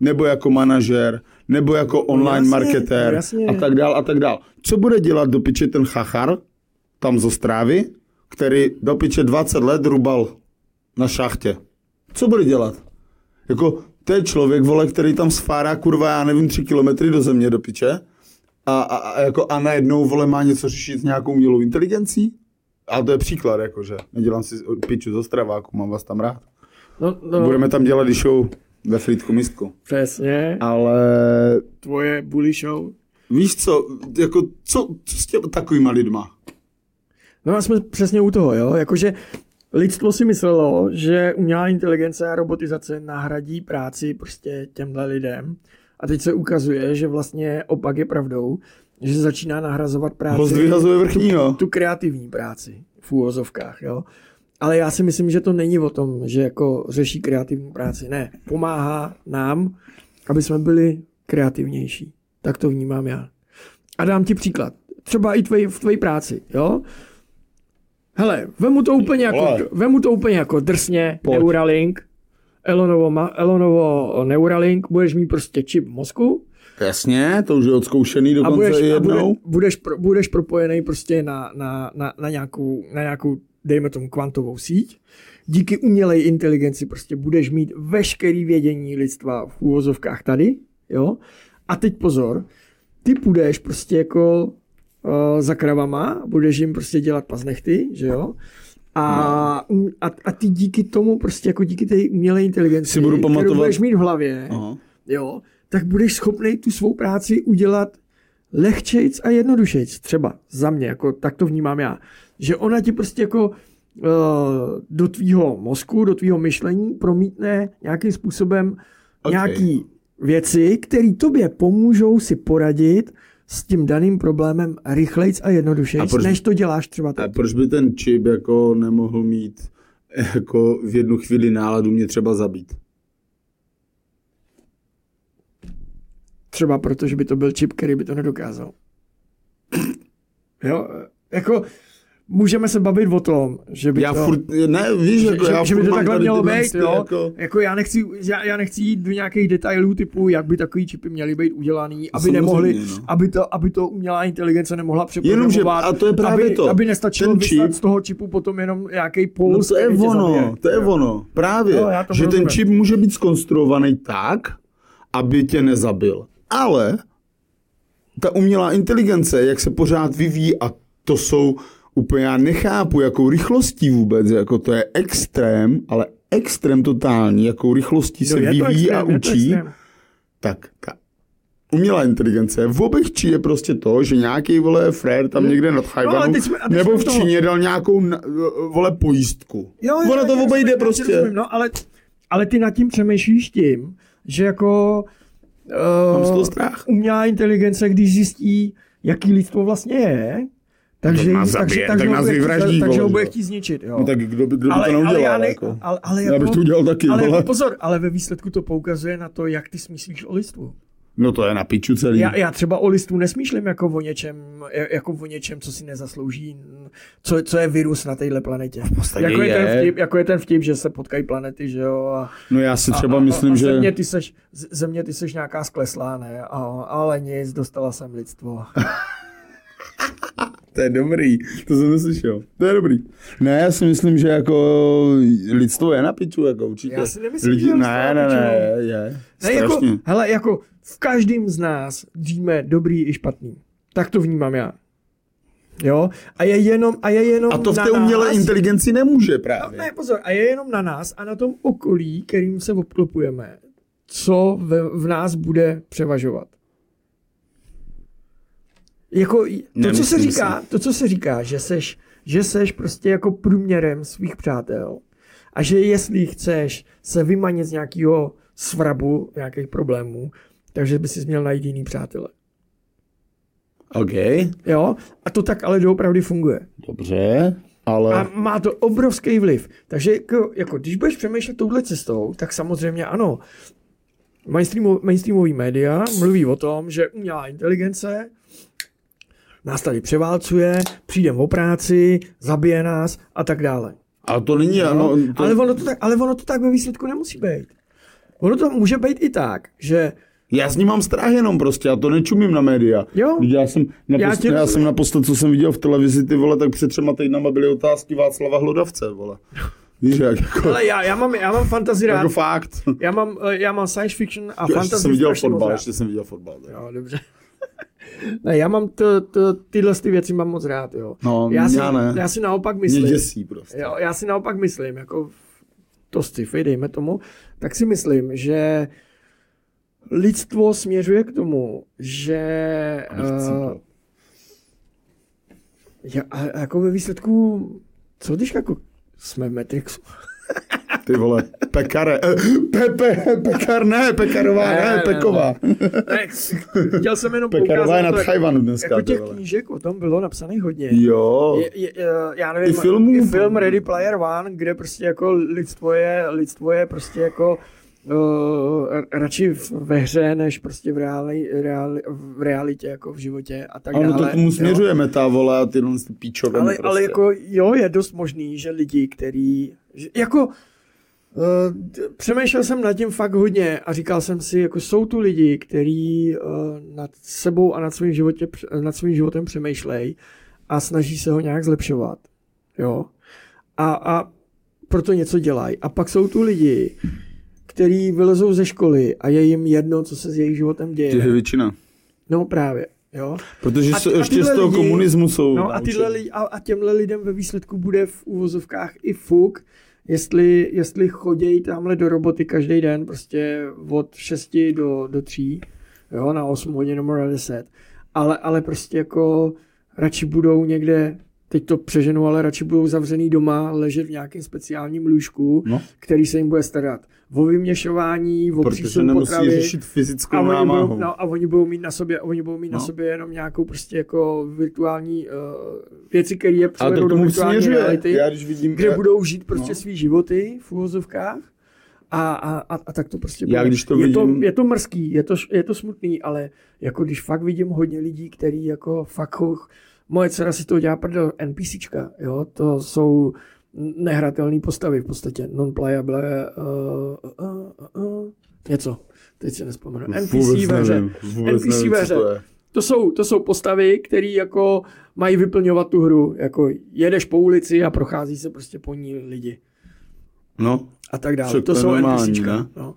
nebo jako manažer, nebo jako online no, marketér jasně. a tak dál a tak dál. Co bude dělat do piče ten chachar tam z Ostrávy, který do piče dvacet let rubal na šachtě? Co bude dělat? Jako, to je člověk, vole, který tam sfárá, kurva, já nevím, tři kilometry do země, do piče. A, a, a, jako, a najednou, vole, má něco řešit s nějakou umělou inteligencí. A to je příklad, jakože. Nedělám si piču z Ostraváku, mám vás tam rád. No, no. Budeme tam dělat i show ve Frýdku Místku. Přesně. Ale... Tvoje bully show. Víš co, jako, co, co s těmi takovýma lidma? No a jsme přesně u toho, jo, jakože... Lidstvo si myslelo, že umělá inteligence a robotizace nahradí práci prostě těmhle lidem. A teď se ukazuje, že vlastně opak je pravdou, že začíná nahrazovat práci, tu, tu kreativní práci v úvozovkách, jo. Ale já si myslím, že to není o tom, že jako řeší kreativní práci. Ne, pomáhá nám, aby jsme byli kreativnější. Tak to vnímám já. A dám ti příklad. Třeba i tvoj, v tvojí práci, jo. Hele, vemu to úplně jako, vemu to úplně jako drsně, Pojď. Neuralink, Elonovo, Elonovo Neuralink, budeš mít prostě čip v mozku. Jasně, to už je odzkoušený dokonce budeš, jednou. Bude, budeš, pro, budeš propojený prostě na, na, na, na, nějakou, na nějakou, dejme tomu, kvantovou síť. Díky umělé inteligenci prostě budeš mít veškerý vědění lidstva v úvozovkách tady, jo. A teď pozor, ty budeš prostě jako... za kravama, budeš jim prostě dělat paznechty, že jo? A, no. a, a ty díky tomu prostě jako díky té umělé inteligenci, si budu pamatovat... kterou budeš mít v hlavě, Aha. jo, tak budeš schopnej tu svou práci udělat lehčejc a jednodušejc. Třeba za mě, jako tak to vnímám já. Že ona ti prostě jako uh, do tvýho mozku, do tvýho myšlení promítne nějakým způsobem okay. nějaký věci, které tobě pomůžou si poradit s tím daným problémem rychlejc a jednodušejc, a než to děláš třeba tak. A proč by ten čip jako nemohl mít jako v jednu chvíli náladu mě třeba zabít? Třeba protože by to byl čip, který by to nedokázal. Jo, jako můžeme se bavit o tom, že by já to... Furt, ne, víš, jako že, já že by to takhle mělo být, jo. Jako... jako já, nechci, já, já nechci jít do nějakých detailů typu, jak by takový čipy měly být udělaný, aby nemohli, no. aby, to, aby to umělá inteligence nemohla přeprogramovat. A to je právě aby, to. Aby nestačilo vyslat z toho čipu potom jenom nějaký puls. No to je ono, zabije, to je jo. ono. Právě, no, že ten čip může být zkonstruovaný tak, aby tě nezabil. Ale ta umělá inteligence, jak se pořád vyvíjí, a to jsou... Úplně já nechápu, jakou rychlostí vůbec, jako to je extrém, ale extrém totální, jakou rychlostí no, se vyvíjí extrém, a učí, tak ta umělá inteligence v obecči je prostě to, že nějaký, vole, frér tam někde nad Chajvanu, no, nebo v Číně dal nějakou, vole, pojistku. Jo, jo, ono to obejde prostě. Rozumím, no, ale, ale ty nad tím přemýšlíš tím, že jako uh, umělá inteligence, když zjistí, jaký lidstvo vlastně je, takže nás zabije, tak, tak, tak nás vyvraždí. Takže ho bude chtít zničit, jo. No tak kdo by, kdo by ale, to neudělal? Ale já, ne, jako. ale, ale já bych to udělal taky. Ale, ale pozor, ale ve výsledku to poukazuje na to, jak ty smýšlíš o lidstvu. No to je na piču celý. Já, já třeba o lidstvu nesmýšlím jako o něčem, jako o něčem, co si nezaslouží, co, co je virus na téhle planetě. V jako, je je. Ten vtip, jako je ten vtip, že se potkají planety, že jo. A, no já si třeba a, myslím, a, a že... Země ty, seš, země ty seš nějaká skleslá, ne? A, ale nic, dostala jsem lidstvo. To je dobrý, to jsem to slyšel. To je dobrý. Ne, já si myslím, že jako lidstvo je na piču, jako určitě. Já si nemyslím, Lidi... že lidstvo ne, je na piču. Ne, ne, je. Ne, jako, hele, jako v každém z nás víme dobrý i špatný. Tak to vnímám já. Jo? A je jenom a je jenom A to v té umělé inteligenci nemůže právě. No, ne, pozor, a je jenom na nás a na tom okolí, kterým se obklopujeme, co v, v nás bude převažovat. Jako to, nemyslím, co se říká, to, co se říká, že seš, že seš prostě jako průměrem svých přátel a že jestli chceš se vymanit z nějakého svrabu, nějakých problémů, takže by si měl najít jiný přátele. OK. Jo, a to tak ale doopravdy funguje. Dobře, ale... A má to obrovský vliv. Takže jako, jako když budeš přemýšlet touhle cestou, tak samozřejmě ano. Mainstreamo, mainstreamový média mluví o tom, že umělá inteligence nás tady převálcuje, přijdeme o práci, zabije nás a tak dále. A to není no, ano. To... Ale, ono to tak, ale ono to tak ve výsledku nemusí být. Ono to může být i tak, že... Já s ním mám strach jenom prostě, já to nečumím na média. Jo. Já jsem naposled, já já jsem naposled, co jsem viděl v televizi, ty vole, tak před třema týdnama byly otázky Václava Hlodavce, vole. Víš jak? Jako... Ale já, já mám, já mám fantasy rád. Jako fakt. Já mám, já mám science fiction a fantasy. Ještě jsem viděl fotbal, ještě jsem viděl fotbal. Jo, dobře. Ne, já mám to, to, tyhle ty věci mám moc rád, jo. No, já, já si, ne. Já si naopak myslím. Mě děsí prostě. Jo, já si naopak myslím, jako to sci-fi, dejme tomu, tak si myslím, že lidstvo směřuje k tomu, že uh, ja, a jako ve výsledku, co když jako jsme v Matrixu? Ty vole, pekare, pepe, pekar ne, pekarová ne, ne peková. Ne, ne. Chtěl jsem jenom pekarová je na Tchajvanu dneska. Jako těch knížek o tom bylo napsaných hodně. Jo. Je, je, já nevím, i, filmů, i film Ready Player One, kde prostě jako lidstvo je, lidstvo je prostě jako Uh, radši ve hře, než prostě v, reali, reali, v realitě, jako v životě a tak dále. Ano, to k tomu směřujeme, ta vole, a ty píčové. Ale, prostě. ale jako, jo, je dost možný, že lidi, který, že, jako, uh, přemýšlel jsem nad tím fakt hodně a říkal jsem si, jako jsou tu lidi, kteří uh, nad sebou a nad svým, životě, nad svým životem přemýšlejí a snaží se ho nějak zlepšovat. Jo. A, a proto něco dělají. A pak jsou tu lidi, který vylezou ze školy a je jim jedno, co se s jejich životem děje. To je většina. No právě, jo. Protože a, ještě a z toho lidi, komunismu jsou no, a, tyhle lidi, a, a těmhle lidem ve výsledku bude v uvozovkách i fuk, jestli, jestli chodějí tamhle do roboty každý den, prostě od šesti do, do tří, jo, na osm hodin nebo deset. Ale, ale prostě jako radši budou někde... Teď to přeženu, ale radši budou zavřený doma, ležet v nějakém speciálním lůžku, no. který se jim bude starat. O vyměšování, o přísun potravy. Řešit fyzickou a oni, budou, no, a oni budou mít na sobě, oni budou mít no. na sobě jenom nějakou prostě jako virtuální uh, věci, které je převedou do virtuální reality, vidím, kde já... budou žít prostě no. svý životy v uvozovkách. A, a, a, a tak to prostě bude. To je, vidím... to, je to mrzký, je to, je to smutný, ale jako když fakt vidím hodně lidí, který jako fakt... Moje dcera si to dělá prdel, NPCčka, jo, to jsou nehratelné postavy v podstatě, non-playable, uh, uh, uh, uh, něco, teď se nespomenu, N P C ve hře, N P C ve hře, to, to, jsou, to jsou postavy, které jako mají vyplňovat tu hru, jako jedeš po ulici a prochází se prostě po ní lidi. No, a tak dále, to jsou NPCčka, no.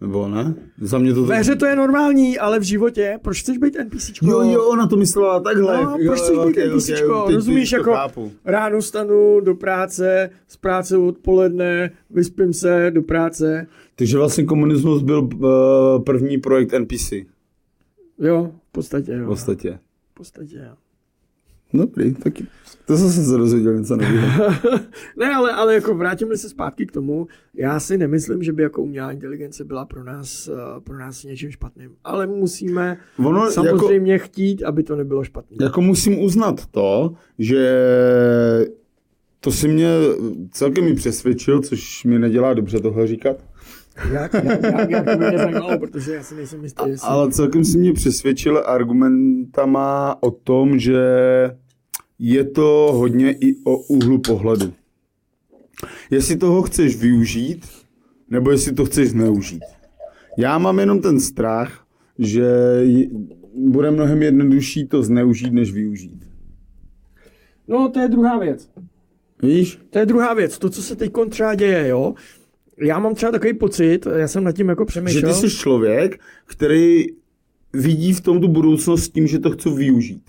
Nebo ne? Za mě to... Ve hře to je normální, ale v životě, proč chceš být NPCčko? Jo, jo, ona to myslela takhle. No, jo, proč chceš jo, být okay, NPCčko? Okay, rozumíš, teď jako chápu. Ráno stanu do práce, z práce odpoledne, vyspím se do práce. Takže vlastně komunismus byl uh, první projekt N P C. Jo, v podstatě jo. V podstatě. V podstatě jo. Dobrý, tak to jsem se dozvěděl něco nového. Ne, ale, ale jako vrátíme se zpátky k tomu. Já si nemyslím, že by jako umělá inteligence byla pro nás, pro nás něčím špatným. Ale musíme ono samozřejmě jako, chtít, aby to nebylo špatné. Jako musím uznat to, že to si mě celkem mi přesvědčil, což mi nedělá dobře toho říkat. Jak? Jak? Jak? To mě nezajímalo, protože já si nejsem jistý. Jestli... Ale celkem si mě přesvědčil argumentama o tom, že je to hodně i o úhlu pohledu. Jestli toho chceš využít, nebo jestli to chceš zneužít. Já mám jenom ten strach, že bude mnohem jednodušší to zneužít, než využít. No, to je druhá věc. Víš? To je druhá věc. To, co se teď třeba děje, jo? Já mám třeba takový pocit, já jsem nad tím jako přemýšlel. Že ty jsi člověk, který vidí v tom tu budoucnost s tím, že to chci využít.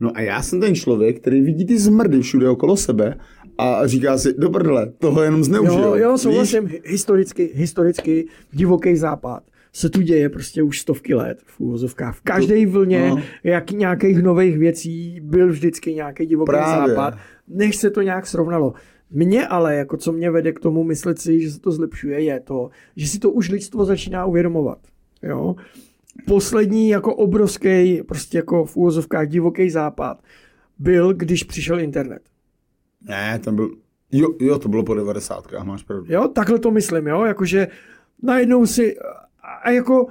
No a já jsem ten člověk, který vidí ty zmrdy všude okolo sebe a říká si, do prdele, toho jenom zneužil. Jo, jo, souhlasím, historicky, historicky divoký západ se tu děje prostě už stovky let v úvozovkách. V každé vlně no. jak nějakých nových věcí byl vždycky nějaký divoký Právě. západ, než se to nějak srovnalo. Mně ale, jako co mě vede k tomu myslet si, že se to zlepšuje, je to, že si to už lidstvo začíná uvědomovat. Jo? Poslední jako obrovský, prostě jako v úvozovkách divoký západ byl, když přišel internet. Ne, tam byl, jo, jo to bylo po devadesátkách, máš pravdu. Jo, takhle to myslím, jo, jakože najednou si, a jako,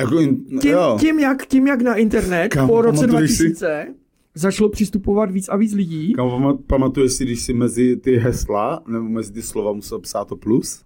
jako in, tím, tím, jak, tím jak na internet Kam, po roce dva tisíce si? Začalo přistupovat víc a víc lidí. Kam, pamatuješ si, když si mezi ty hesla, nebo mezi ty slova musel psát to plus?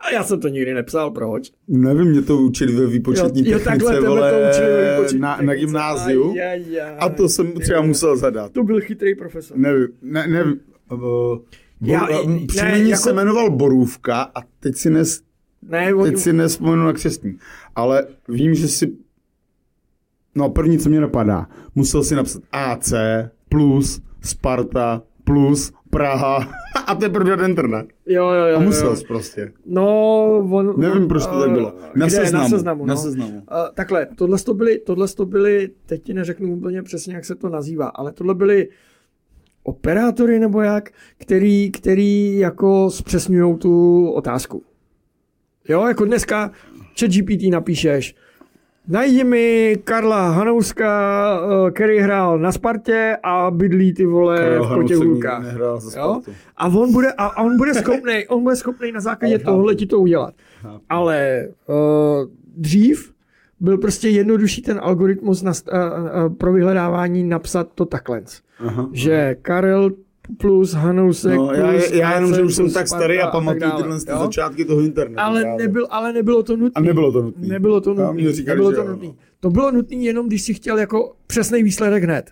A já jsem to nikdy nepsal, proč? Nevím, mě to učili ve výpočetní jo, technice, jo, vole, to učili ve výpočetní na, technice. na gymnáziu. Aj, aj, aj, a to jsem třeba nevím. musel zadat. To byl chytrý profesor. Nevím, ne, nevím. Bo, já, příjmení ne, jako... se jmenoval Borůvka a teď si, nes, ne, teď on... si nespomenu na křestní. Ale vím, že si... No první, co mě napadá, musel si napsat A C plus Sparta plus Praha a teprve ten Trnak. Jo, jo, jo. A musel jo. prostě. No, on, Nevím, on, proč to tak bylo. Na kde? seznamu. Na seznamu, no. Na seznamu. Uh, takhle, tohle to byly, tohle to byly, teď ti neřeknu úplně přesně, jak se to nazývá, ale tohle byly operátory nebo jak, který, který jako zpřesňujou tu otázku. Jo, jako dneska ChatGPT napíšeš, najdi mi Karla Hanouska, který hrál na Spartě a bydlí ty vole Karel v Kotěhůlkách. A on bude, a on bude schopnej, on bude schopnej na základě tohohle ti to udělat. Chápu. Ale uh, dřív byl prostě jednodušší ten algoritmus na, uh, uh, pro vyhledávání napsat to takhle. Aha, že aha. Karel plus Hanousek no, plus já, já jenom, že už jsem tak starý a pamatuju tyhle ty začátky toho internetu. Ale, nebyl, ale nebylo to nutné. A nebylo to nutné. Nebylo to nutné. To, to bylo nutné jenom, když si chtěl jako přesný výsledek hned.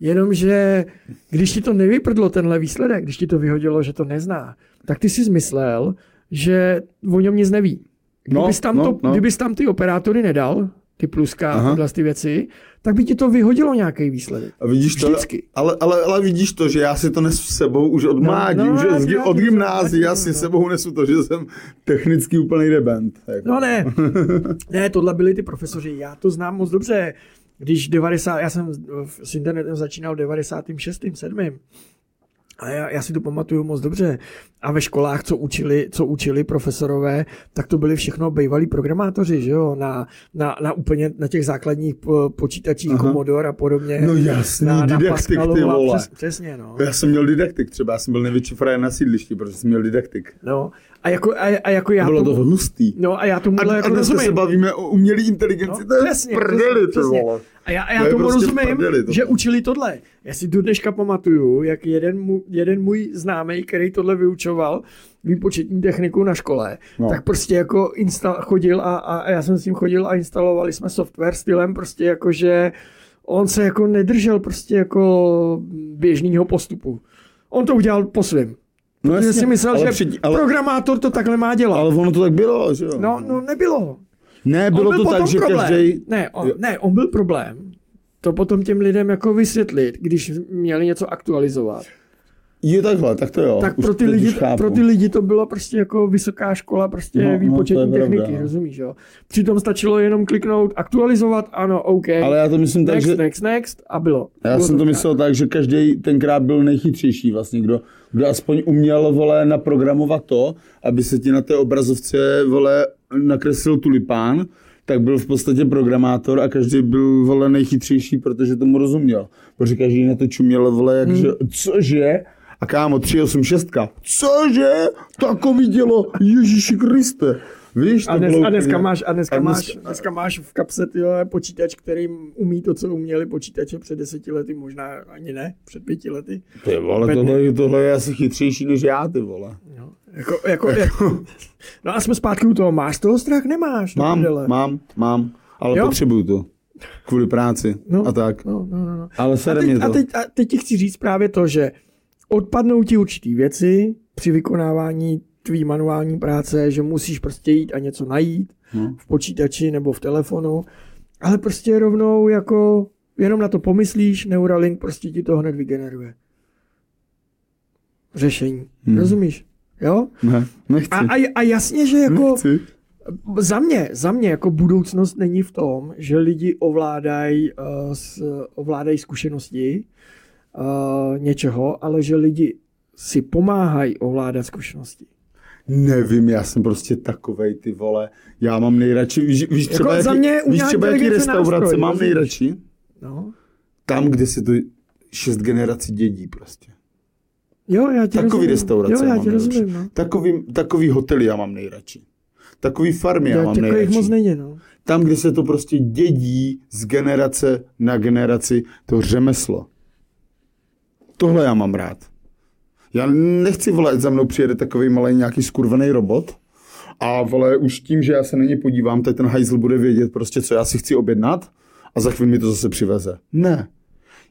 Jenomže když ti to nevyprdlo tenhle výsledek, když ti to vyhodilo, že to nezná, tak ty si zmyslel, že o něm nic neví. Kdybys tam, no, no, to, no. Kdybys tam ty operátory nedal, ty pluska a tyhle ty věci, tak by ti to vyhodilo nějaký výsledek. A vidíš to, ale, ale, ale vidíš to, že já si to nesu s sebou už od no, mládí, no, už od, od gymnázii, já si s sebou nesu to, že jsem technicky úplný debent. Jako. No ne, ne, tohle byli ty profesoři, já to znám moc dobře. Když devadesát, já jsem s internetem začínal v devadesátém šestém, sedmém A já, já si to pamatuju moc dobře. A ve školách, co učili, co učili profesorové, tak to byli všechno bývalí programátoři, že jo, na, na, na úplně na těch základních počítačích Aha. Commodore a podobně. No jasný, na, didaktik, na ty vole. Přes, přesně, no. Já jsem měl didaktik třeba, já jsem byl největší frajer na sídlišti, protože jsem měl didaktik. No, a jako, a, a jako já to... Bylo to hnustý. No a já tomu rozumím. A dneska se bavíme o umělé inteligenci, no, to je sprdeli, to vole. A já, a já to tomu prostě rozumím, prdeli, to. Že učili tohle. Já si do dneška pamatuju, jak jeden, mu, jeden můj známý, který tohle vyučoval, výpočetní techniku na škole, no. tak prostě jako insta- chodil a, a já jsem s ním chodil a instalovali jsme software stylem prostě jako, že on se jako nedržel prostě jako běžného postupu. On to udělal po svým. No jasně, si myslel, že před, ale, programátor to takhle má dělat. Ale ono to tak bylo, že jo? No, no nebylo. Ne, bylo to tak, že každý... Ne, on, ne, on byl problém. To potom těm lidem jako vysvětlit, když měli něco aktualizovat. Je takhle, tak to jo. Tak pro ty, lidi, pro ty lidi to byla prostě jako vysoká škola, prostě no, výpočetní no, techniky, pravda. Rozumíš, jo? Přitom stačilo jenom kliknout, aktualizovat, ano, OK. Ale já to myslím tak, next, že... Next, next, a bylo. Já bylo jsem to myslel tak, že každý tenkrát byl nejchytřejší vlastně, kdo, kdo aspoň uměl, vole, naprogramovat to, aby se ti na té obrazovce, vole, nakreslil tulipán, tak byl v podstatě programátor a každý byl, vole, nejchytřejší, protože tomu rozuměl. Protože každý na to čuměl, vole, jakže, hmm. cože? A kámo, tři osm šest Cože? Takový dělo, Ježíši Kriste. Víš, a, dnes, a dneska máš, a dneska a máš, dneska... dneska máš v kapse tyhle počítač, který umí to, co uměli počítače před deseti lety, možná ani ne, před pěti lety. Ty vole, tohle, tohle je asi chytřejší než já, ty vole. No, jako, jako, jako. No a jsme zpátky u toho, máš toho strach? Nemáš. Mám, mám, mám, ale jo? potřebuju to. Kvůli práci no, a tak. No, no, no, no. Ale sere mě to. A teď, a teď ti chci říct právě to, že odpadnou ti určitý věci při vykonávání tvý manuální práce, že musíš prostě jít a něco najít no. v počítači nebo v telefonu, ale prostě rovnou jako jenom na to pomyslíš, Neuralink prostě ti to hned vygeneruje. Řešení. Hmm. Rozumíš? Jo? Ne, nechci. A, a, a jasně, že jako... Nechci. Za mě, za mě jako budoucnost není v tom, že lidi ovládají ovládaj zkušenosti uh, něčeho, ale že lidi si pomáhají ovládat zkušenosti. Nevím, já jsem prostě takovej, ty vole. Já mám nejradši, víš, víš jako třeba, jaký, víš třeba jaký restaurace nástroj, mám nejradši? No. Tam, kde se to šest generací dědí prostě. Jo, já ti Takový rozumím. restaurace jo, já mám rozumím, no. Takový, takový hotely já mám nejradši. Takový farmy já, já mám nejradši. Moc není, no. Tam, kde se to prostě dědí z generace na generaci to řemeslo. Tohle já mám rád. Já nechci, vole, za mnou přijede takový malý nějaký skurvený robot a, vole, už tím, že já se na ně podívám, tak ten hajzl bude vědět prostě, co já si chci objednat a za chvíli mi to zase přiveze. Ne.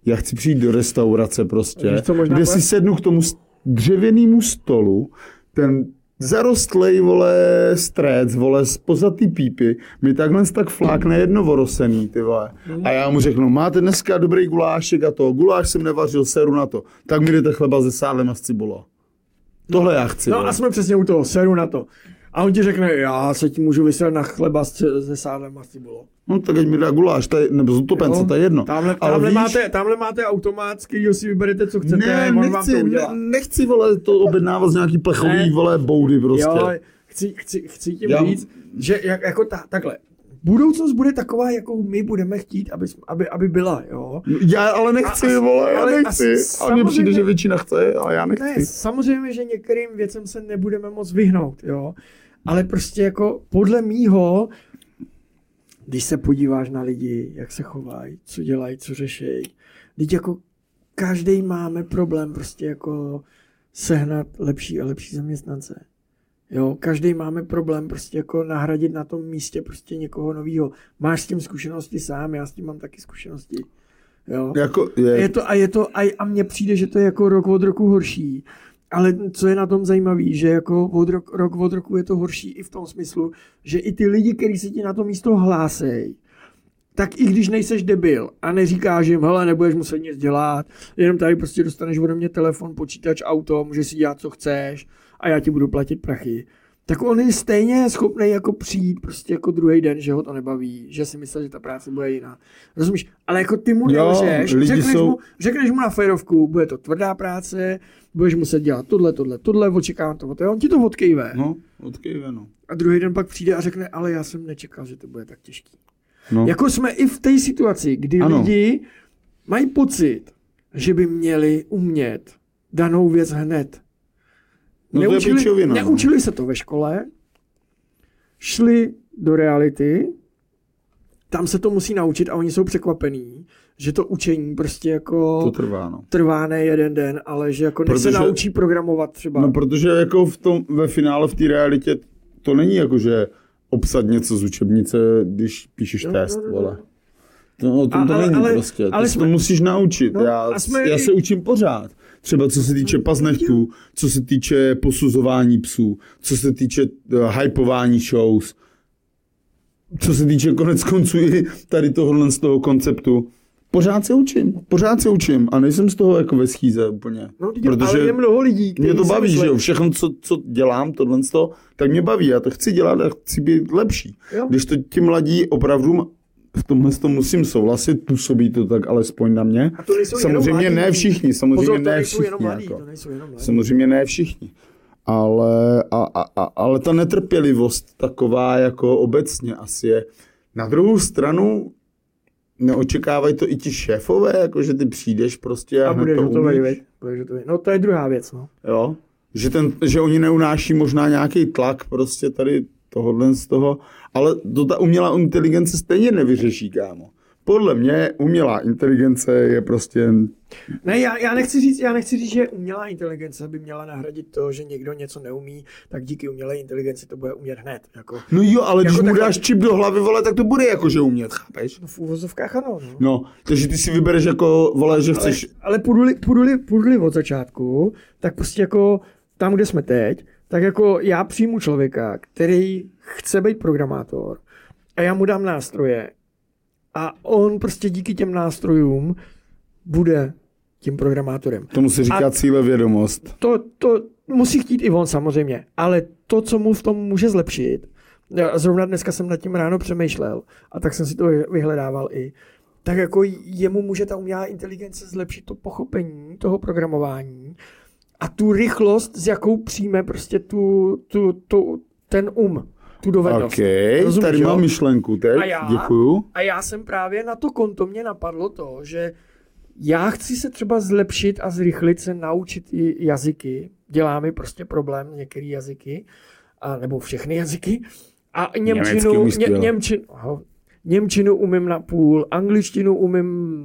Já chci přijít do restaurace prostě, co, kde bude? Si sednu k tomu dřevěnému stolu, ten zarostlej, vole, strec, vole, spozatý pípy, mi takhle tak flákne jedno vorosený, ty vole. A já mu řeknu, máte dneska dobrý gulášek a to, guláš jsem nevařil, seru na to. Tak mi jdete chleba se sádlem a s cibulou. Tohle já chci. No, vole. A jsme přesně u toho, seru na to. A on ti řekne, já se ti můžu vysrat na chleba se sádlem a s cibulou. No tak ať mi dá guláš, taj, nebo zutopence, to je jedno. Tamhle, tamhle, víš, máte, tamhle máte automat, z kterýho si vyberete, co chcete, ne, on nechci, vám to udělá. Ne, nechci, vole, to objednávat z nějaký plechový, vole, boudy prostě. Jo, chci, chci, chci tím Já... říct, že jak, jako ta, takhle. Budoucnost bude taková, jakou my budeme chtít, aby, aby, aby byla, jo. Já ale nechci, a, vole, ale já nechci. A mně přijde, že většina chce a já nechci. Ne, samozřejmě, že některým věcem se nebudeme moc vyhnout, jo. Ale prostě jako podle mýho, když se podíváš na lidi, jak se chovají, co dělají, co řešejí, teď jako každý máme problém prostě jako sehnat lepší a lepší zaměstnance. Jo, každý máme problém prostě jako nahradit na tom místě prostě někoho novýho. Máš s tím zkušenosti sám, já s tím mám taky zkušenosti. Jo. Jako je. Je to, a je to, a, a mně přijde, že to je jako rok od roku horší. Ale co je na tom zajímavý, že jako od rok, rok od roku je to horší i v tom smyslu, že i ty lidi, kteří se ti na to místo hlásej, tak i když nejseš debil a neříkáš jim, hele, nebudeš muset nic dělat, jenom tady prostě dostaneš ode mě telefon, počítač, auto, můžeš si dělat, co chceš a já ti budu platit prachy, tak on je stejně schopný jako přijít prostě jako druhý den, že ho to nebaví, že si myslel, že ta práce bude jiná. Rozumíš? Ale jako ty mu nevěřeš, řekneš, jsou... řekneš mu na fairovku, bude to tvrdá práce, budeš muset dělat tohle, tohle, tohle, očekávám to, on ti to odkejve. No, odkejve, no. A druhý den pak přijde a řekne, ale já jsem nečekal, že to bude tak těžký. No. Jako jsme i v té situaci, kdy ano. Lidi mají pocit, že by měli umět danou věc hned. No neučili, pičovina, neučili se to ve škole, šli do reality, tam se to musí naučit a oni jsou překvapení, že to učení prostě jako to trvá, no. Trvá ne jeden den, ale že jako protože, než se naučí programovat třeba. No protože jako v tom, ve finále v té realitě to není jako, že obsad něco z učebnice, když píšeš no, test, no, no, vole. No, to, a, to ale, není ale, prostě, ale to, jsme, to musíš naučit, no, já, jsme, já se učím pořád. Třeba co se týče paznechů, co se týče posuzování psů, co se týče uh, hypování shows, co se týče konec konců i tady tohohle z toho konceptu. Pořád se učím, pořád se učím a nejsem z toho jako ve schýze úplně. No, dě, protože je mnoho lidí, mě to baví, že jo, všechno, co, co dělám, tohle z toho, tak mě baví, já to chci dělat a chci být lepší. Jo. Když to ti mladí opravdu... V tomhle to musím souhlasit, působí to tak alespoň na mě. Samozřejmě ne všichni, samozřejmě ne všichni. Samozřejmě ne všichni. Ale, a, a, a, ale ta netrpělivost taková jako obecně asi je. Na druhou stranu neočekávají to i ti šéfové, jako že ty přijdeš prostě a, a budeš hotovej, veď. No to je druhá věc, no. Jo, že, ten, že oni neunáší možná nějaký tlak prostě tady tohodlen z toho, ale to ta umělá inteligence stejně nevyřeší, kámo. Podle mě umělá inteligence je prostě... Ne, já, já, nechci říct, já nechci říct, že umělá inteligence by měla nahradit to, že někdo něco neumí, tak díky umělé inteligenci to bude umět hned. Jako, no jo, ale jako když mu dáš čip do hlavy, vole, tak to bude jakože umět, chápeš? No v úvozovkách ano. No, no takže ty si vybereš jako, vole, že chceš... Ale, ale půjdli od začátku, tak prostě jako tam, kde jsme teď, tak jako já přijmu člověka, který chce být programátor a já mu dám nástroje a on prostě díky těm nástrojům bude tím programátorem. Tomu se říká a cílevědomost. To, to musí chtít i on samozřejmě, ale to, co mu v tom může zlepšit, zrovna dneska jsem nad tím ráno přemýšlel a tak jsem si to vyhledával i, tak jako jemu může ta umělá inteligence zlepšit to pochopení toho programování a tu rychlost, s jakou přijme prostě tu, tu, tu, ten um, tu dovednost. Okay, rozumíš, tady mám myšlenku teď, a já, děkuju. A já jsem právě na to konto, mě napadlo to, že já chci se třeba zlepšit a zrychlit se naučit i jazyky. Dělá mi prostě problém některé jazyky, a, nebo všechny jazyky. A němčinu, ně, němčinu, aha, němčinu umím na půl, angličtinu umím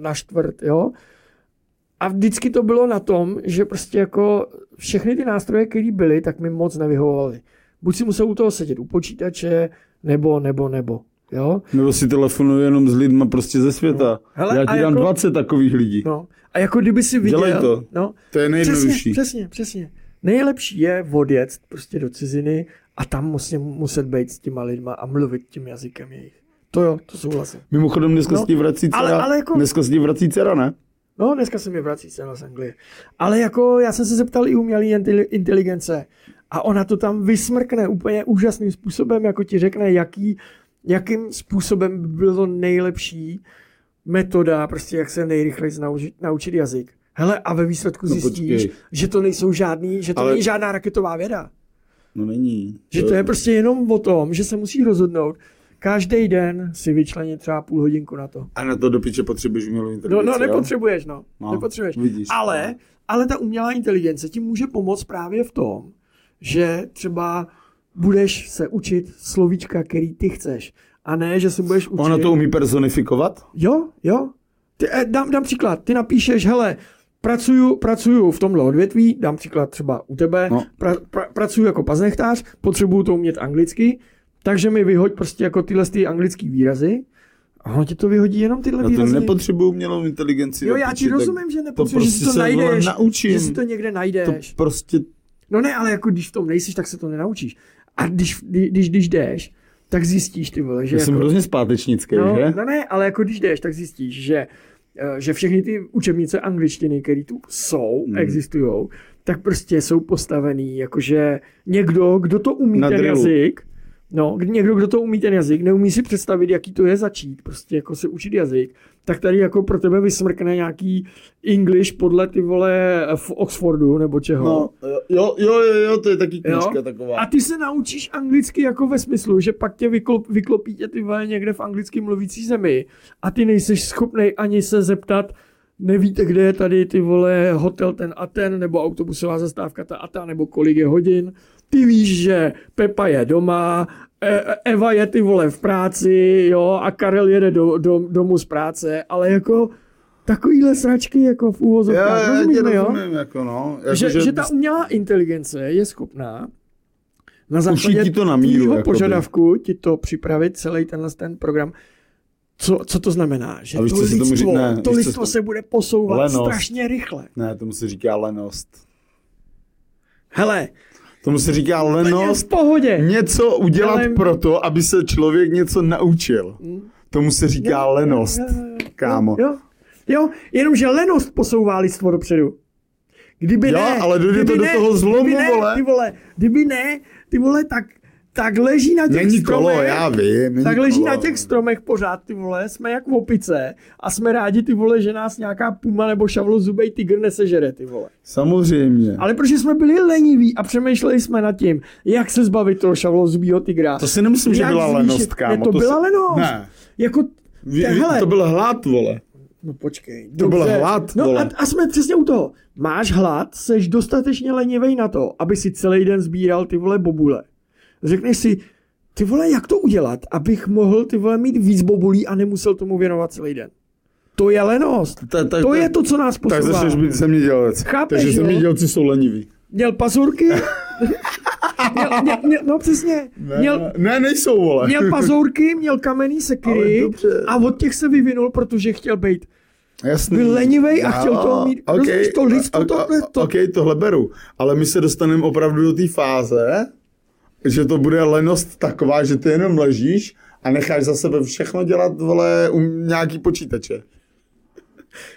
na čtvrt, jo. A vždycky to bylo na tom, že prostě jako všechny ty nástroje, které byly, tak mi moc nevyhovovaly. Buď si musel u toho sedět u počítače, nebo, nebo, nebo. Jo? Nebo si telefonuju jenom s lidma prostě ze světa. No. Hele, já ti dám jako dvacet takových lidí. No. A jako kdyby si viděl. Dělej to. No. To je nejjednodušší. Přesně, přesně, přesně. Nejlepší je odjet prostě do ciziny a tam musím, muset být s těma lidma a mluvit tím jazykem jejich. To jo, to souhlasím. Mimochodem dneska no, s tím vrací dcera. Ale, ale jako dneska s tím vrací dcera, ne? No, dneska se mi vrací dcera z Anglie. Ale jako já jsem se zeptal i umělé inteligence a ona to tam vysmrkne úplně úžasným způsobem, jako ti řekne, jaký jakým způsobem by bylo nejlepší metoda, prostě jak se nejrychleji naučit, naučit jazyk. Hele, a ve výsledku no, zjistíš, počkej. že to nejsou žádný, že to Ale... není žádná raketová věda. No není. Že to je prostě jenom o tom, že se musí rozhodnout, každý den si vyčlenit třeba půl hodinku na to. A na to do piče potřebuješ umělou inteligenci, No, no nepotřebuješ, no. no nepotřebuješ. Vidíš, ale, no. ale ta umělá inteligence ti může pomoct právě v tom, že třeba budeš se učit slovíčka, který ty chceš. A ne, že se budeš učit. Ona to umí personifikovat? Jo, jo. Ty, dám, dám příklad. Ty napíšeš, hele, pracuju, pracuju v tomhle odvětví, dám příklad třeba u tebe, no. pra, pra, pracuju jako paznechtář, potřebuju to umět anglicky, takže mi vyhoď prostě jako tyhle ty anglický výrazy. A on ti to vyhodí jenom tyhle no výrazy. Já to nepotřebuju umělou inteligenci. Jo, já ti rozumím, že nepotřebuji, prostě že si to najdeš, naučím. Že si to někde najdeš. To prostě. No ne, ale jako když v tom nejsiš, tak se to nenaučíš. A když, když, když jdeš, tak zjistíš, ty vole, že... Já jako, jsem hrozně zpátečnický, no, že? No ne, ale jako když jdeš, tak zjistíš, že, že všechny ty učebnice angličtiny, které tu jsou, hmm. existujou, tak prostě jsou postavený, jakože někdo, kdo to umí Na ten drilu. jazyk, no, někdo, kdo to umí ten jazyk, neumí si představit, jaký to je začít, prostě jako se učit jazyk, tak tady jako pro tebe vysmrkne nějaký English podle ty vole v Oxfordu nebo čeho. No, jo, jo, jo, jo, to je taky knížka taková. A ty se naučíš anglicky jako ve smyslu, že pak tě vyklop, vyklopí tě ty vole někde v anglicky mluvící zemi a ty nejseš schopnej ani se zeptat, nevíte, kde je tady ty vole hotel ten a ten, nebo autobusová zastávka ta a ta, nebo kolik je hodin. Ty víš, že Pepa je doma, Eva je ty vole v práci, jo, a Karel jede do, do, domů z práce, ale jako takovýhle sračky jako v úvozovkách, rozumíme, jo? Jako no, jako že, že, že ta umělá inteligence je schopná na základě tvýho požadavku ti to připravit celý tenhle ten program. Co, co to znamená? Že to lidstvo, řík, ne, to lidstvo se bude posouvat lenost. strašně rychle. Ne, tomu se říká lenost. Hele, tomu se říká lenost, v pohodě. něco udělat Ale... proto, aby se člověk něco naučil. Tomu se říká jo, lenost, jo, jo, jo, kámo. Jo, jo, jenomže lenost posouvá lidstvo dopředu. Kdyby jo, ne, ale kdyby to ne, do toho zlomu, kdyby ne, vole. Ty vole, kdyby ne, ty vole, tak, tak leží na těch není stromech. Kolo, já vím, tak leží kolo. na těch stromech pořád, ty vole, jsme jak v opice a jsme rádi, ty vole, že nás nějaká puma nebo šavlozubej tygr nesežere, ty vole. Samozřejmě. Ale protože jsme byli leniví a přemýšleli jsme nad tím, jak se zbavit toho šavlozubího tygra. To si nemyslím, že byla zvýšit. lenost, kámo. Ne, to, to byla si... lenost. Ne. Jako, to byl hlad, vole. No počkej. To byl hlad, no, vole. A, a jsme přesně u toho. Máš hlad, seš dostatečně lenivej na to, aby si celý den sbíral ty vole bobule. Řekneš si, ty vole, jak to udělat, abych mohl, ty vole, mít víc bobulí a nemusel tomu věnovat celý den. To je lenost. Ta, ta, to ta, je to, co nás posouvá. Tak začneš být zemědělec. Chápeš, Takže jo? zemědělci jsou leniví. Měl pazurky? měl, měl, měl, no přesně. Ne, měl, ne, nejsou, vole. Měl pazurky, měl kamenný sekiry a od těch se vyvinul, protože chtěl být Jasný. byl lenivej a chtěl to mít. Okay, Rozumíš to lidstvo? Okay, to, to. OK, tohle beru. Ale my se dostaneme opravdu do té fáze, že to bude lenost taková, že ty jenom ležíš a a necháš za sebe všechno dělat, vole, nějaký počítače.